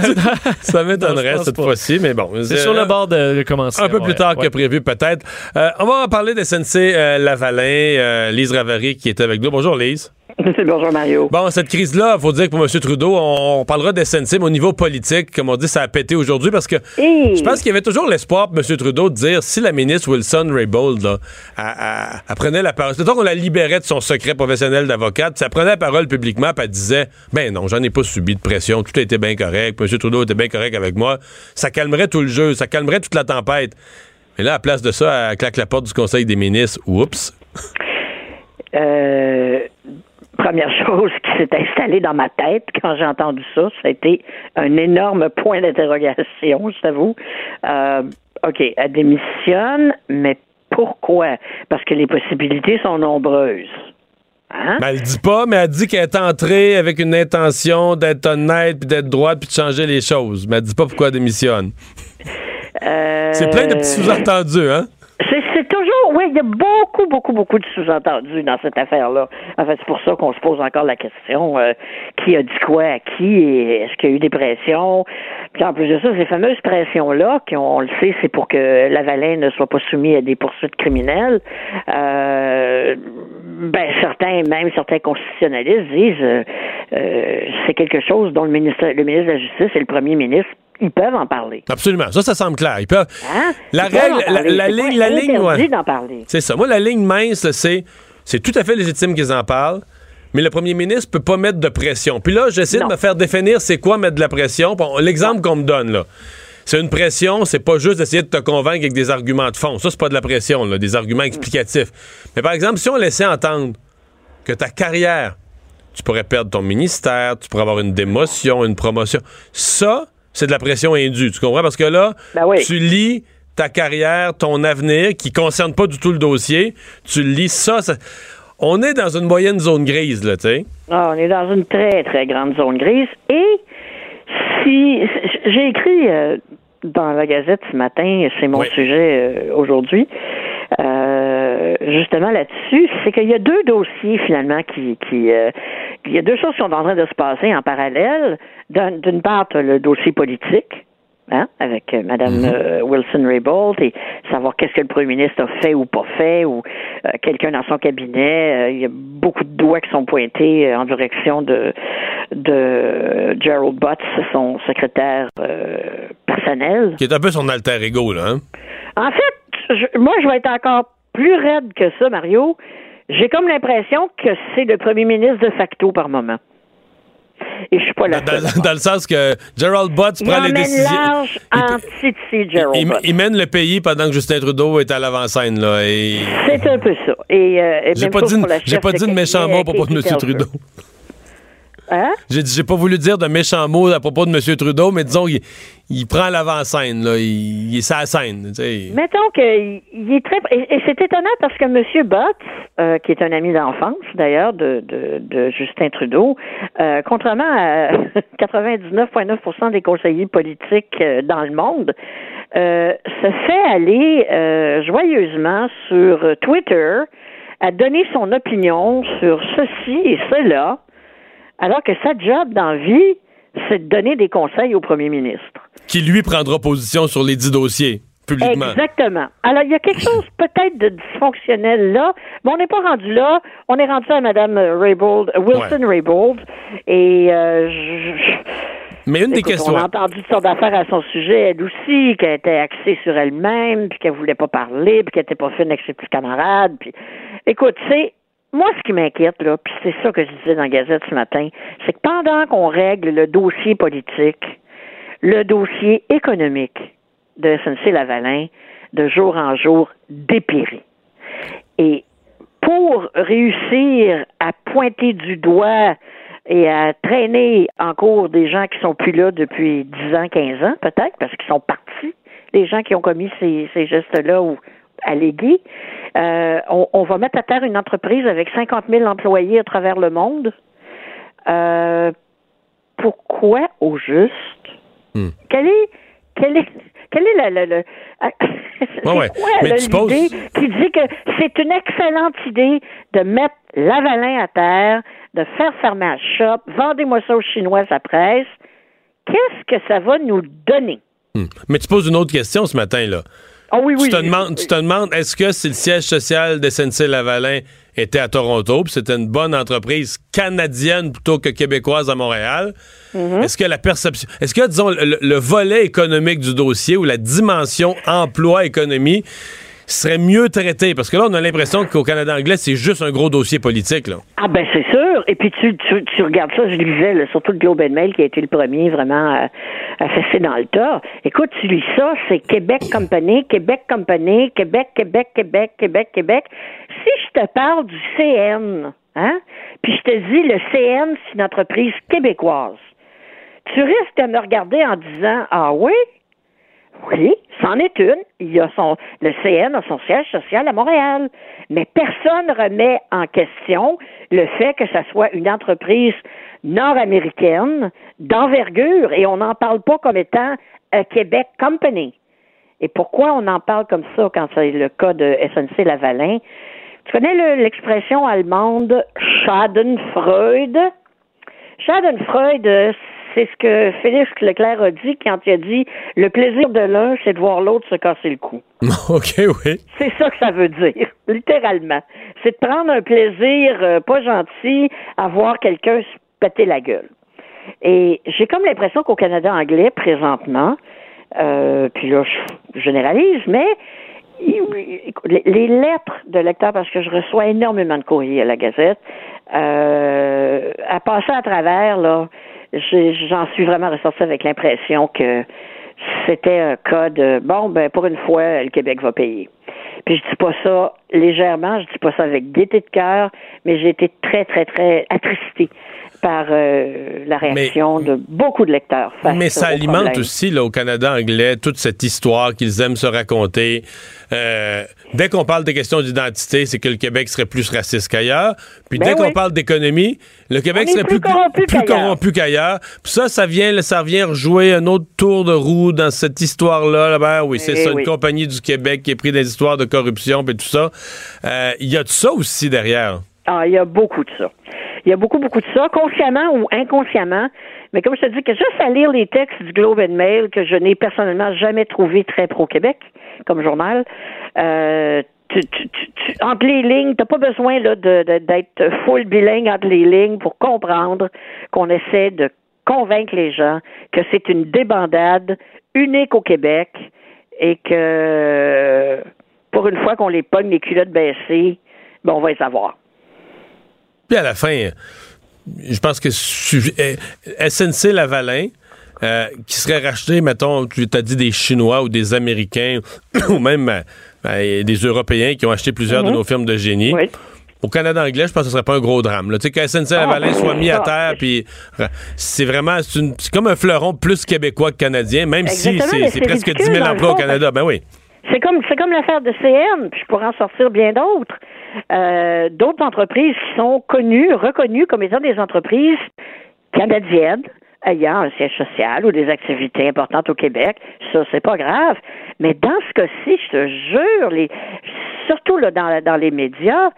ça m'étonnerait cette fois-ci, mais bon. C'est sur le bord de commencer. Un peu plus tard que prévu, peut-être. On va en parler de SNC-Lavalin, Lise Ravary qui est avec nous. Bonjour, Lise. Bonjour, Mario. Bon, cette crise-là, il faut dire que pour M. Trudeau, on parlera de SNC, mais au niveau politique, comme on dit, ça a pété aujourd'hui parce que je pense qu'il y avait toujours l'espoir pour M. Trudeau de dire si la ministre Wilson-Raybould elle prenait la parole. C'est-à-dire qu'on la libérait de son secret professionnel d'avocate, ça prenait la parole publiquement, puis elle disait « Ben non, j'en ai pas subi de pression, tout a été bien correct, M. Trudeau était bien correct avec moi. » Ça calmerait tout le jeu, ça calmerait toute la tempête. Mais là, à place de ça, elle claque la porte du Conseil des ministres. Oups! Première chose qui s'est installée dans ma tête quand j'ai entendu ça, ça a été un énorme point d'interrogation, je t'avoue. OK, elle démissionne, mais pourquoi? Parce que les possibilités sont nombreuses. Hein? Ben, elle dit pas, mais elle dit qu'elle est entrée avec une intention d'être honnête, puis d'être droite, puis de changer les choses. Mais elle dit pas pourquoi elle démissionne. C'est plein de petits sous-entendus, hein? C'est toujours, oui, il y a beaucoup de sous-entendus dans cette affaire-là. En fait, c'est pour ça qu'on se pose encore la question, qui a dit quoi à qui, et est-ce qu'il y a eu des pressions? Puis en plus de ça, ces fameuses pressions-là, qui, on le sait, c'est pour que Lavalin ne soit pas soumis à des poursuites criminelles, ben certains constitutionnalistes disent c'est quelque chose dont le ministre de la Justice et le premier ministre, ils peuvent en parler. Absolument. Ça semble clair. Ils peuvent. Hein? La ligne. Ouais. D'en parler. C'est ça. Moi, la ligne mince, là, c'est tout à fait légitime qu'ils en parlent, mais le premier ministre peut pas mettre de pression. Puis là, j'essaie de me faire définir c'est quoi mettre de la pression. L'exemple qu'on me donne, là, c'est une pression, c'est pas juste d'essayer de te convaincre avec des arguments de fond. Ça, c'est pas de la pression, là, des arguments explicatifs. Mais par exemple, si on laissait entendre que ta carrière, tu pourrais perdre ton ministère, tu pourrais avoir une démotion, une promotion. Ça, c'est de la pression indue, tu comprends? Parce que là, tu lis ta carrière, ton avenir, qui concerne pas du tout le dossier, tu lis ça. On est dans une moyenne zone grise, là, tu sais. Ah, on est dans une très, très grande zone grise. Et si j'ai écrit dans la Gazette ce matin, c'est mon sujet aujourd'hui, justement là-dessus, c'est qu'il y a deux dossiers, finalement, qui il y a deux choses qui sont en train de se passer en parallèle. D'une part, le dossier politique, hein, avec Mme Wilson-Raybould, et savoir qu'est-ce que le premier ministre a fait ou pas fait, ou quelqu'un dans son cabinet. Il y a beaucoup de doigts qui sont pointés en direction de Gerald Butts, son secrétaire personnel. Qui est un peu son alter ego, là. Hein? En fait, je vais être encore plus raide que ça, Mario. J'ai comme l'impression que c'est le premier ministre de facto par moment. Et je suis pas là. Dans le sens que Gerald Butts prend les décisions. Large entité, Gerald Butts. Il mène le pays pendant que Justin Trudeau est à l'avant-scène, là. Et... c'est un peu ça. Et j'ai pas dit de méchant mot à propos de M. Trudeau. Hein? J'ai pas voulu dire de méchant mot à propos de M. Trudeau, mais disons il prend l'avant-scène, là. Il est sur la scène. T'sais. Mettons qu'il est très... Et c'est étonnant parce que M. Butts, qui est un ami d'enfance, d'ailleurs, de Justin Trudeau, contrairement à 99,9% des conseillers politiques dans le monde, se fait aller joyeusement sur Twitter à donner son opinion sur ceci et cela, alors que sa job dans la vie, c'est de donner des conseils au premier ministre. Qui, lui, prendra position sur les 10 dossiers, publiquement. Exactement. Alors, il y a quelque chose peut-être de dysfonctionnel là, mais on n'est pas rendu là. On est rendu à Mme Wilson-Raybould, et mais une des questions... On a entendu toutes sortes d'affaires à son sujet, elle aussi, qu'elle était axée sur elle-même, puis qu'elle voulait pas parler, puis qu'elle était pas fine avec ses petits camarades, puis... Écoute, c'est... Moi, ce qui m'inquiète, là, puis c'est ça que je disais dans la Gazette ce matin, c'est que pendant qu'on règle le dossier politique, le dossier économique de SNC-Lavalin, de jour en jour, dépérit. Et pour réussir à pointer du doigt et à traîner en cours des gens qui sont plus là depuis 10 ans, 15 ans, peut-être, parce qu'ils sont partis, les gens qui ont commis ces gestes-là ou allégués, on va mettre à terre une entreprise avec 50 000 employés à travers le monde. Pourquoi au juste? Quelle est la l'idée qui dit que c'est une excellente idée de mettre Lavalin à terre, de faire fermer un shop, vendez-moi ça aux Chinois à presse. Qu'est-ce que ça va nous donner? Mais tu poses une autre question ce matin, là. Ah oui, tu te demandes, est-ce que si le siège social de SNC-Lavalin était à Toronto, puis c'était une bonne entreprise canadienne plutôt que québécoise à Montréal, est-ce que la perception, est-ce que, disons, le volet économique du dossier ou la dimension emploi-économie serait mieux traité? Parce que là, on a l'impression qu'au Canada anglais, c'est juste un gros dossier politique, là. Ah ben, c'est sûr. Et puis, tu regardes ça, je lisais, là, surtout le Globe and Mail, qui a été le premier vraiment à fesser dans le tas. Écoute, tu lis ça, c'est Québec Company. Si je te parle du CN, hein, puis je te dis, le CN, c'est une entreprise québécoise, tu risques de me regarder en disant, ah oui? Oui, c'en est une. Le CN a son siège social à Montréal. Mais personne ne remet en question le fait que ça soit une entreprise nord-américaine d'envergure, et on n'en parle pas comme étant a Québec Company. Et pourquoi on en parle comme ça quand c'est le cas de SNC-Lavalin? Tu connais l'expression allemande Schadenfreude? Schadenfreude, c'est ce que Félix Leclerc a dit quand il a dit « Le plaisir de l'un, c'est de voir l'autre se casser le cou. » OK, oui. C'est ça que ça veut dire, littéralement. C'est de prendre un plaisir pas gentil à voir quelqu'un se péter la gueule. Et j'ai comme l'impression qu'au Canada anglais, présentement, puis là, je généralise, mais les lettres de lecteurs, parce que je reçois énormément de courriers à la Gazette, à passer à travers, là, j'en suis vraiment ressorti avec l'impression que c'était un cas de bon, ben, pour une fois, le Québec va payer. Puis je dis pas ça légèrement, je dis pas ça avec gaieté de cœur, mais j'ai été très, très, très attristée par la réaction de beaucoup de lecteurs. Mais ça alimente aussi, là, au Canada anglais, toute cette histoire qu'ils aiment se raconter. Dès qu'on parle des questions d'identité, c'est que le Québec serait plus raciste qu'ailleurs. Puis dès qu'on parle d'économie, le Québec serait plus corrompu qu'ailleurs. Puis ça vient rejouer un autre tour de roue dans cette histoire-là. Ben oui, c'est ça, une compagnie du Québec qui est prise dans des histoires de corruption et tout ça. Il y a de ça aussi derrière. Ah, il y a beaucoup de ça. Il y a beaucoup, beaucoup de ça, consciemment ou inconsciemment. Mais comme je te dis, que juste à lire les textes du Globe and Mail, que je n'ai personnellement jamais trouvé très pro-Québec comme journal, entre les lignes, t'as pas besoin là d'être full bilingue entre les lignes pour comprendre qu'on essaie de convaincre les gens que c'est une débandade unique au Québec et que pour une fois qu'on les pogne les culottes baissées, ben on va les avoir. Puis à la fin, je pense que SNC-Lavalin, qui serait racheté, mettons, tu t'as dit des Chinois ou des Américains ou même des Européens qui ont acheté plusieurs de nos firmes de génie. Oui. Au Canada anglais, je pense que ce serait pas un gros drame. Tu sais, que SNC-Lavalin soit mis à terre, puis c'est vraiment, c'est comme un fleuron plus québécois que canadien, même si c'est presque ridicule, 10 000 emplois au Canada. Ben oui. C'est comme l'affaire de CN, puis je pourrais en sortir bien d'autres. D'autres entreprises qui sont reconnues comme étant des entreprises canadiennes ayant un siège social ou des activités importantes au Québec. Ça, c'est pas grave. Mais dans ce cas-ci, je te jure, surtout là, dans les médias,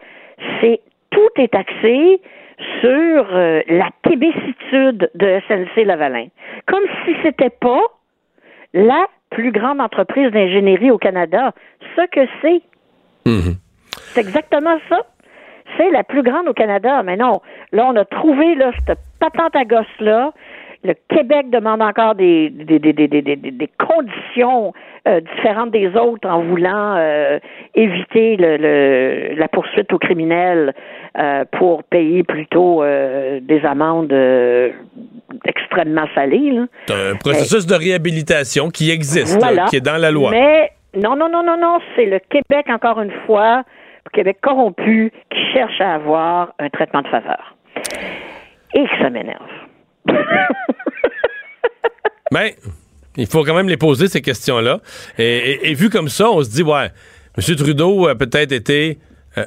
tout est axé sur la québécitude de SNC-Lavalin, comme si c'était pas la plus grande entreprise d'ingénierie au Canada. Ce que c'est, c'est exactement ça. C'est la plus grande au Canada. Mais non, là, on a trouvé là, cette patente à gosse-là. Le Québec demande encore des conditions différentes des autres en voulant éviter la poursuite aux criminels pour payer plutôt des amendes extrêmement salées. Là. C'est un processus de réhabilitation qui existe, voilà, qui est dans la loi. Mais non, c'est le Québec, encore une fois, le Québec corrompu, qui cherche à avoir un traitement de faveur. Et ça m'énerve. Mais il faut quand même les poser, ces questions-là. Et vu comme ça, on se dit, ouais, M. Trudeau a peut-être été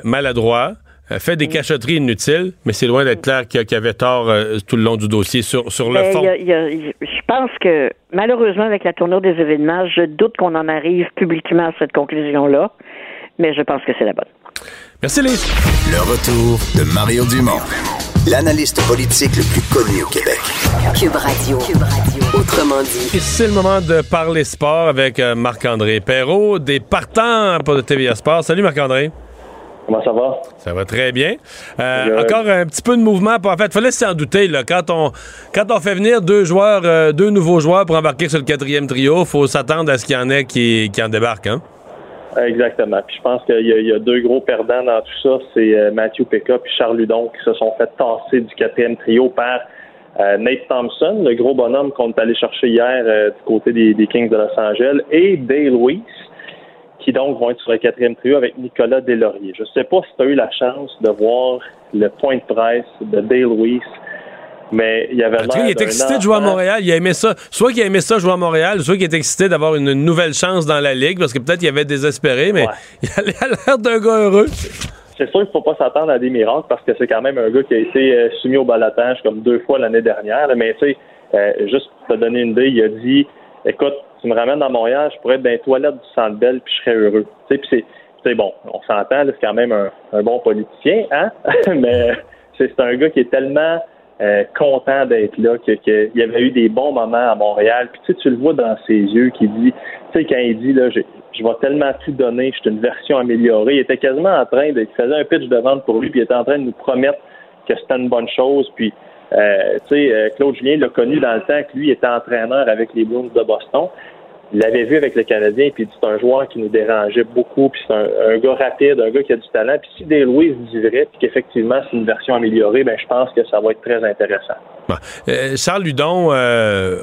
maladroit, fait des cachotteries inutiles, mais c'est loin d'être clair qu'il avait tort tout le long du dossier sur le fond. Je pense que, malheureusement, avec la tournure des événements, je doute qu'on en arrive publiquement à cette conclusion-là, mais je pense que c'est la bonne. Merci, Lise. Le retour de Mario Dumont, l'analyste politique le plus connu au Québec. Cube Radio. Autrement dit. Et c'est le moment de parler sport avec Marc-André Perreault, des partants pour le TVA Sport. Salut Marc-André. Comment ça va? Ça va très bien. Encore un petit peu de mouvement. En fait, il fallait s'en douter. Là, quand on fait venir deux nouveaux joueurs pour embarquer sur le quatrième trio, il faut s'attendre à ce qu'il y en ait qui en débarquent. Hein? Exactement. Puis je pense qu'il y a deux gros perdants dans tout ça. C'est Matthew Pickup et Charles Hudon qui se sont fait tasser du quatrième trio par Nate Thompson, le gros bonhomme qu'on est allé chercher hier du côté des Kings de Los Angeles, et Dale Weiss, qui donc vont être sur le quatrième trio avec Nicolas Deslauriers. Je ne sais pas si tu as eu la chance de voir le point de presse de Dale Weiss, mais il y avait l'air. Il est excité de jouer à Montréal. Il a aimé ça. Soit qu'il a aimé ça jouer à Montréal, soit qu'il est excité d'avoir une nouvelle chance dans la Ligue, parce que peut-être il avait désespéré, mais il a l'air d'un gars heureux. C'est sûr qu'il ne faut pas s'attendre à des miracles, parce que c'est quand même un gars qui a été soumis au ballottage comme deux fois l'année dernière. Mais tu sais, juste pour te donner une idée, il a dit « Écoute, tu me ramènes à Montréal, je pourrais être dans les toilettes du Centre Bell, puis je serais heureux. » Tu sais, puis c'est bon, on s'entend, là, c'est quand même un bon politicien, hein? Mais c'est un gars qui est tellement... content d'être là, qu'il y avait eu des bons moments à Montréal. Puis tu le vois dans ses yeux qui dit, tu sais, quand il dit là, je vais tellement tout donner, je suis une version améliorée. Il était quasiment en train de, il faisait un pitch de vente pour lui, puis il était en train de nous promettre que c'était une bonne chose. Puis Claude Julien l'a connu dans le temps que lui était entraîneur avec les Bruins de Boston. Il l'avait vu avec le Canadien, puis c'est un joueur qui nous dérangeait beaucoup, puis c'est un gars rapide, un gars qui a du talent. Puis si Dale Weiss dit vrai, puis qu'effectivement c'est une version améliorée, ben je pense que ça va être très intéressant. Bon. Charles Hudon, un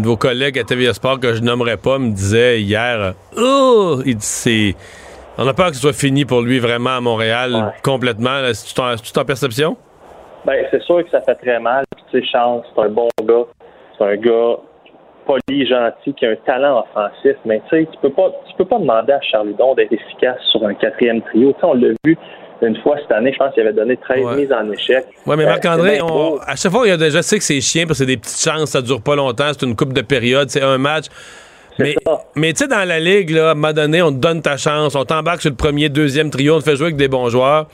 de vos collègues à TVA Sport que je nommerai pas, me disait hier, il dit on a peur que ce soit fini pour lui vraiment à Montréal complètement. Là, c'est-tu en perception? Ben c'est sûr que ça fait très mal. Puis tu sais, Charles, c'est un bon gars, c'est un gars poli, gentil, qui a un talent offensif, mais tu sais, tu peux pas demander à Charles Hudon d'être efficace sur un quatrième trio. Tu sais, on l'a vu une fois cette année, je pense qu'il avait donné 13 mises en échec. Oui, mais Marc-André, à chaque fois, je sais que c'est chiant, parce que c'est des petites chances, ça dure pas longtemps, c'est une coupe de période, c'est un match. Mais tu sais, dans la Ligue, là, à un moment donné, on te donne ta chance, on t'embarque sur le premier, deuxième trio, on te fait jouer avec des bons joueurs.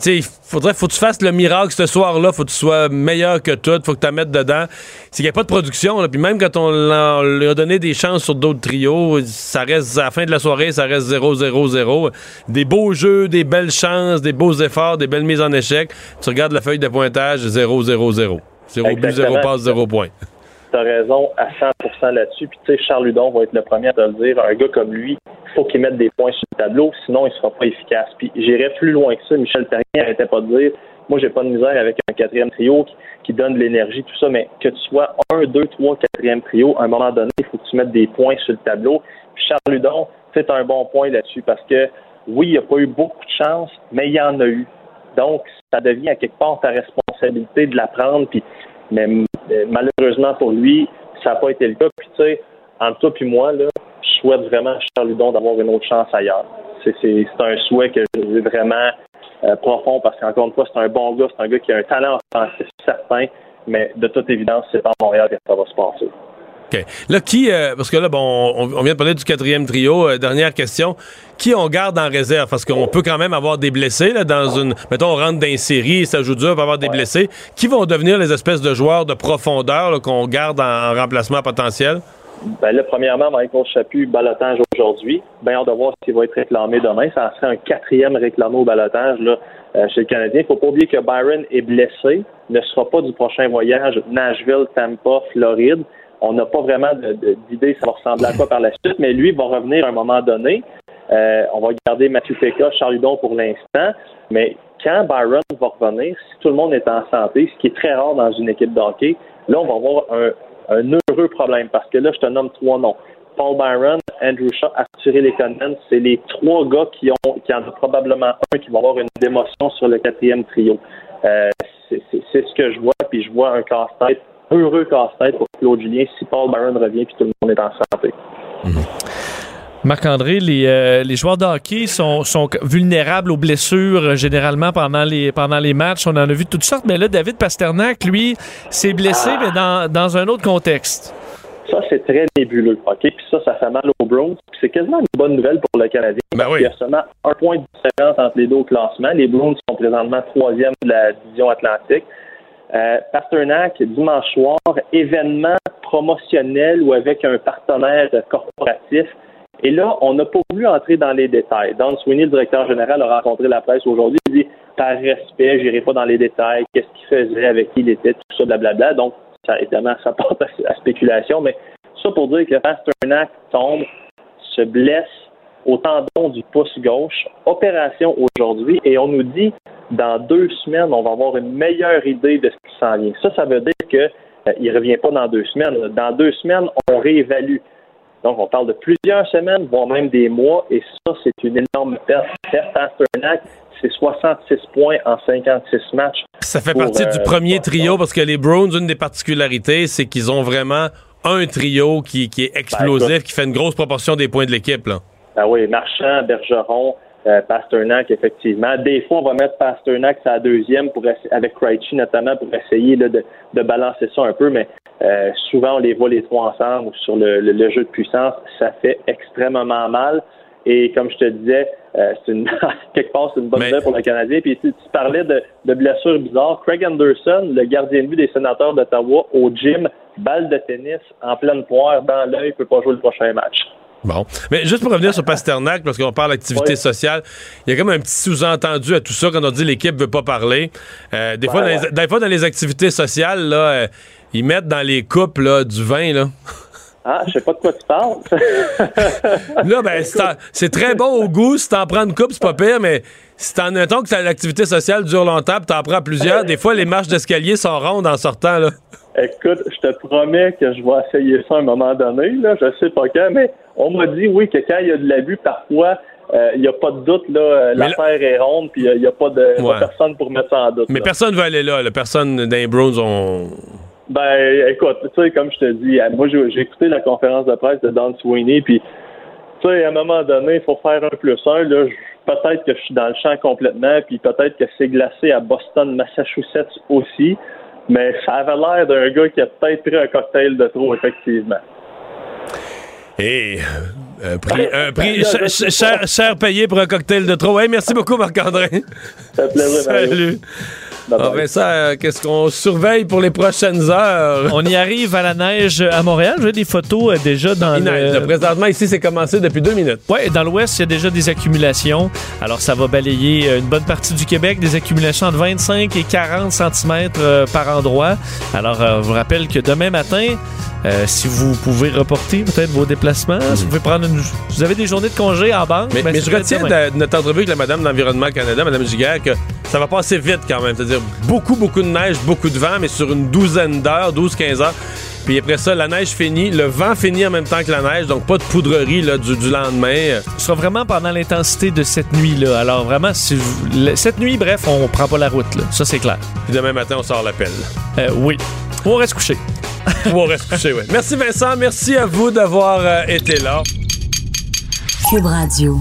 Tu sais, faut que tu fasses le miracle ce soir-là, faut que tu sois meilleur que tout, faut que tu la mettes dedans. S'il n'y a pas de production, là, puis même quand on lui a donné des chances sur d'autres trios, ça reste, à la fin de la soirée, ça reste 0-0-0. Des beaux jeux, des belles chances, des beaux efforts, des belles mises en échec. Tu regardes la feuille de pointage, 0-0-0. 0 but, 0 passe, 0 point. T'as raison à 100% là-dessus. Puis tu sais, Charles Hudon va être le premier à te le dire. Un gars comme lui, il faut qu'il mette des points sur le tableau, sinon il ne sera pas efficace. Puis j'irais plus loin que ça. Michel Terrien n'arrêtait pas de dire, moi j'ai pas de misère avec un quatrième trio qui donne de l'énergie, tout ça, mais que tu sois 1, 2, 3, 4e trio, à un moment donné, il faut que tu mettes des points sur le tableau. Puis Charles Hudon, c'est un bon point là-dessus, parce que oui, il n'a pas eu beaucoup de chance, mais il y en a eu. Donc, ça devient à quelque part ta responsabilité de la prendre, puis mais malheureusement pour lui, ça n'a pas été le cas. Puis tu sais, entre toi et moi, là, je souhaite vraiment à Charles Hudon d'avoir une autre chance ailleurs. C'est un souhait que je veux vraiment profond, parce qu'encore une fois, c'est un bon gars, c'est un gars qui a un talent offensif certain, mais de toute évidence, c'est pas à Montréal que ça va se passer. OK. Là, qui, parce que là, bon, on vient de parler du quatrième trio. Dernière question. Qui on garde en réserve? Parce qu'on peut quand même avoir des blessés, là, dans une... Mettons, on rentre dans une série, ça joue dur, on peut avoir des blessés. Qui vont devenir les espèces de joueurs de profondeur, là, qu'on garde en remplacement potentiel? Ben là, premièrement, Michael Chaput, ballottage aujourd'hui. Bien, on va voir s'il va être réclamé demain. Ça serait un quatrième réclamé au ballottage, là, chez le Canadien. Il ne faut pas oublier que Byron est blessé, ne sera pas du prochain voyage Nashville, Tampa, Floride. On n'a pas vraiment d'idée ça va ressembler à quoi par la suite, mais lui va revenir à un moment donné. On va garder Mathieu Péka, Charles Hudon pour l'instant, mais quand Byron va revenir, si tout le monde est en santé, ce qui est très rare dans une équipe de hockey, là, on va avoir un heureux problème, parce que là, je te nomme trois noms. Paul Byron, Andrew Shaw, Arthurie Lekonen, c'est les trois gars qui en ont probablement un qui va avoir une démotion sur le quatrième trio. C'est ce que je vois, puis je vois un casse-tête, heureux casse-tête pour Claude Julien si Paul Byron revient puis tout le monde est en santé. Marc-André, les joueurs de hockey sont vulnérables aux blessures généralement pendant les matchs. On en a vu de toutes sortes, mais là, David Pastrnak, lui, s'est blessé, mais dans un autre contexte. Ça, c'est très nébuleux, OK? Puis ça fait mal aux Browns. Puis c'est quasiment une bonne nouvelle pour le Canadien. Ben oui. Il y a seulement un point de différence entre les deux au classement. Les Browns sont présentement 3e de la division Atlantique. Pastrnak, dimanche soir, événement promotionnel ou avec un partenaire corporatif. Et là, on n'a pas voulu entrer dans les détails. Don Sweeney, le directeur général, a rencontré la presse aujourd'hui. Il dit, par respect, j'irai pas dans les détails, qu'est-ce qu'il faisait, avec qui il était, tout ça, blablabla. Donc, ça, évidemment, ça porte à spéculation. Mais ça pour dire que Pastrnak tombe, se blesse au tendon du pouce gauche. Opération aujourd'hui. Et on nous dit, dans 2 semaines, on va avoir une meilleure idée de ce qui s'en vient. Ça veut dire que il revient pas dans 2 semaines. Dans 2 semaines, on réévalue. Donc, on parle de plusieurs semaines, voire même des mois, et ça, c'est une énorme perte. Pastrnak, c'est 66 points en 56 matchs. Ça fait partie du premier trio, parce que les Browns, une des particularités, c'est qu'ils ont vraiment un trio qui est explosif, qui fait une grosse proportion des points de l'équipe, là. Ben oui, Marchand, Bergeron, Pastrnak, effectivement. Des fois, on va mettre Pastrnak à la deuxième, avec Krejci notamment, pour essayer là, de balancer ça un peu, mais souvent, on les voit les trois ensemble sur le jeu de puissance. Ça fait extrêmement mal. Et comme je te disais, quelque part, c'est une bonne nouvelle pour le Canadien. Puis tu parlais de blessures bizarres. Craig Anderson, le gardien de but des Sénateurs d'Ottawa, au gym, balle de tennis, en pleine poire, dans l'œil, peut pas jouer le prochain match. Bon. Mais juste pour revenir sur Pastrnak, parce qu'on parle d'activité sociale, il y a comme un petit sous-entendu à tout ça quand on dit l'équipe veut pas parler. Des fois, dans les activités sociales, là, ils mettent dans les coupes là, du vin, là. Ah, je sais pas de quoi tu parles. Là, ben, c'est très bon au goût. Si t'en prends une coupe, c'est pas pire, mais si t'en as un temps que l'activité sociale dure longtemps pis t'en prends plusieurs, des fois, les marches d'escalier sont rondes en sortant, là. Écoute, je te promets que je vais essayer ça à un moment donné, là. Je sais pas quand, mais on m'a dit, oui, que quand il y a de l'abus, parfois... il n'y a pas de doute, là, l'affaire est ronde, puis il n'y a pas de personne pour mettre ça en doute. Mais là, personne ne veut aller là. Personne dans les Browns ont... Ben, écoute, tu sais, comme je te dis, moi, j'ai écouté la conférence de presse de Don Sweeney, puis, tu sais, à un moment donné, il faut faire 1+1. Là, peut-être que je suis dans le champ complètement, puis peut-être que c'est glacé à Boston, Massachusetts aussi, mais ça avait l'air d'un gars qui a peut-être pris un cocktail de trop, effectivement. Hey, prix cher payé pour un cocktail de trop. Hey, merci beaucoup, Marc-André. Ça fait plaisir. Salut. Ah, Vincent, qu'est-ce qu'on surveille pour les prochaines heures? On y arrive à la neige à Montréal. J'ai des photos déjà dans le... Présentement, ici, c'est commencé depuis 2 minutes. Oui, dans l'Ouest, il y a déjà des accumulations. Alors, ça va balayer une bonne partie du Québec, des accumulations de 25 et 40 cm par endroit. Alors, je vous rappelle que demain matin, si vous pouvez reporter peut-être vos déplacements, si vous pouvez prendre vous avez des journées de congé en banque. Mais je retiens de notre entrevue avec la madame d'Environnement Canada, Mme Giguère, que ça va passer vite quand même. C'est-à-dire beaucoup de neige, beaucoup de vent, mais sur une douzaine d'heures, 12-15 heures. Puis après ça, la neige finit, le vent finit en même temps que la neige, donc pas de poudrerie là, du lendemain. Ce sera vraiment pendant l'intensité de cette nuit-là. Alors vraiment, cette nuit, bref, on prend pas la route, là. Ça, c'est clair. Puis demain matin, on sort la pelle. Oui. Ou on reste couché. Ou on reste couché, oui. Merci Vincent, merci à vous d'avoir été là. Cube Radio.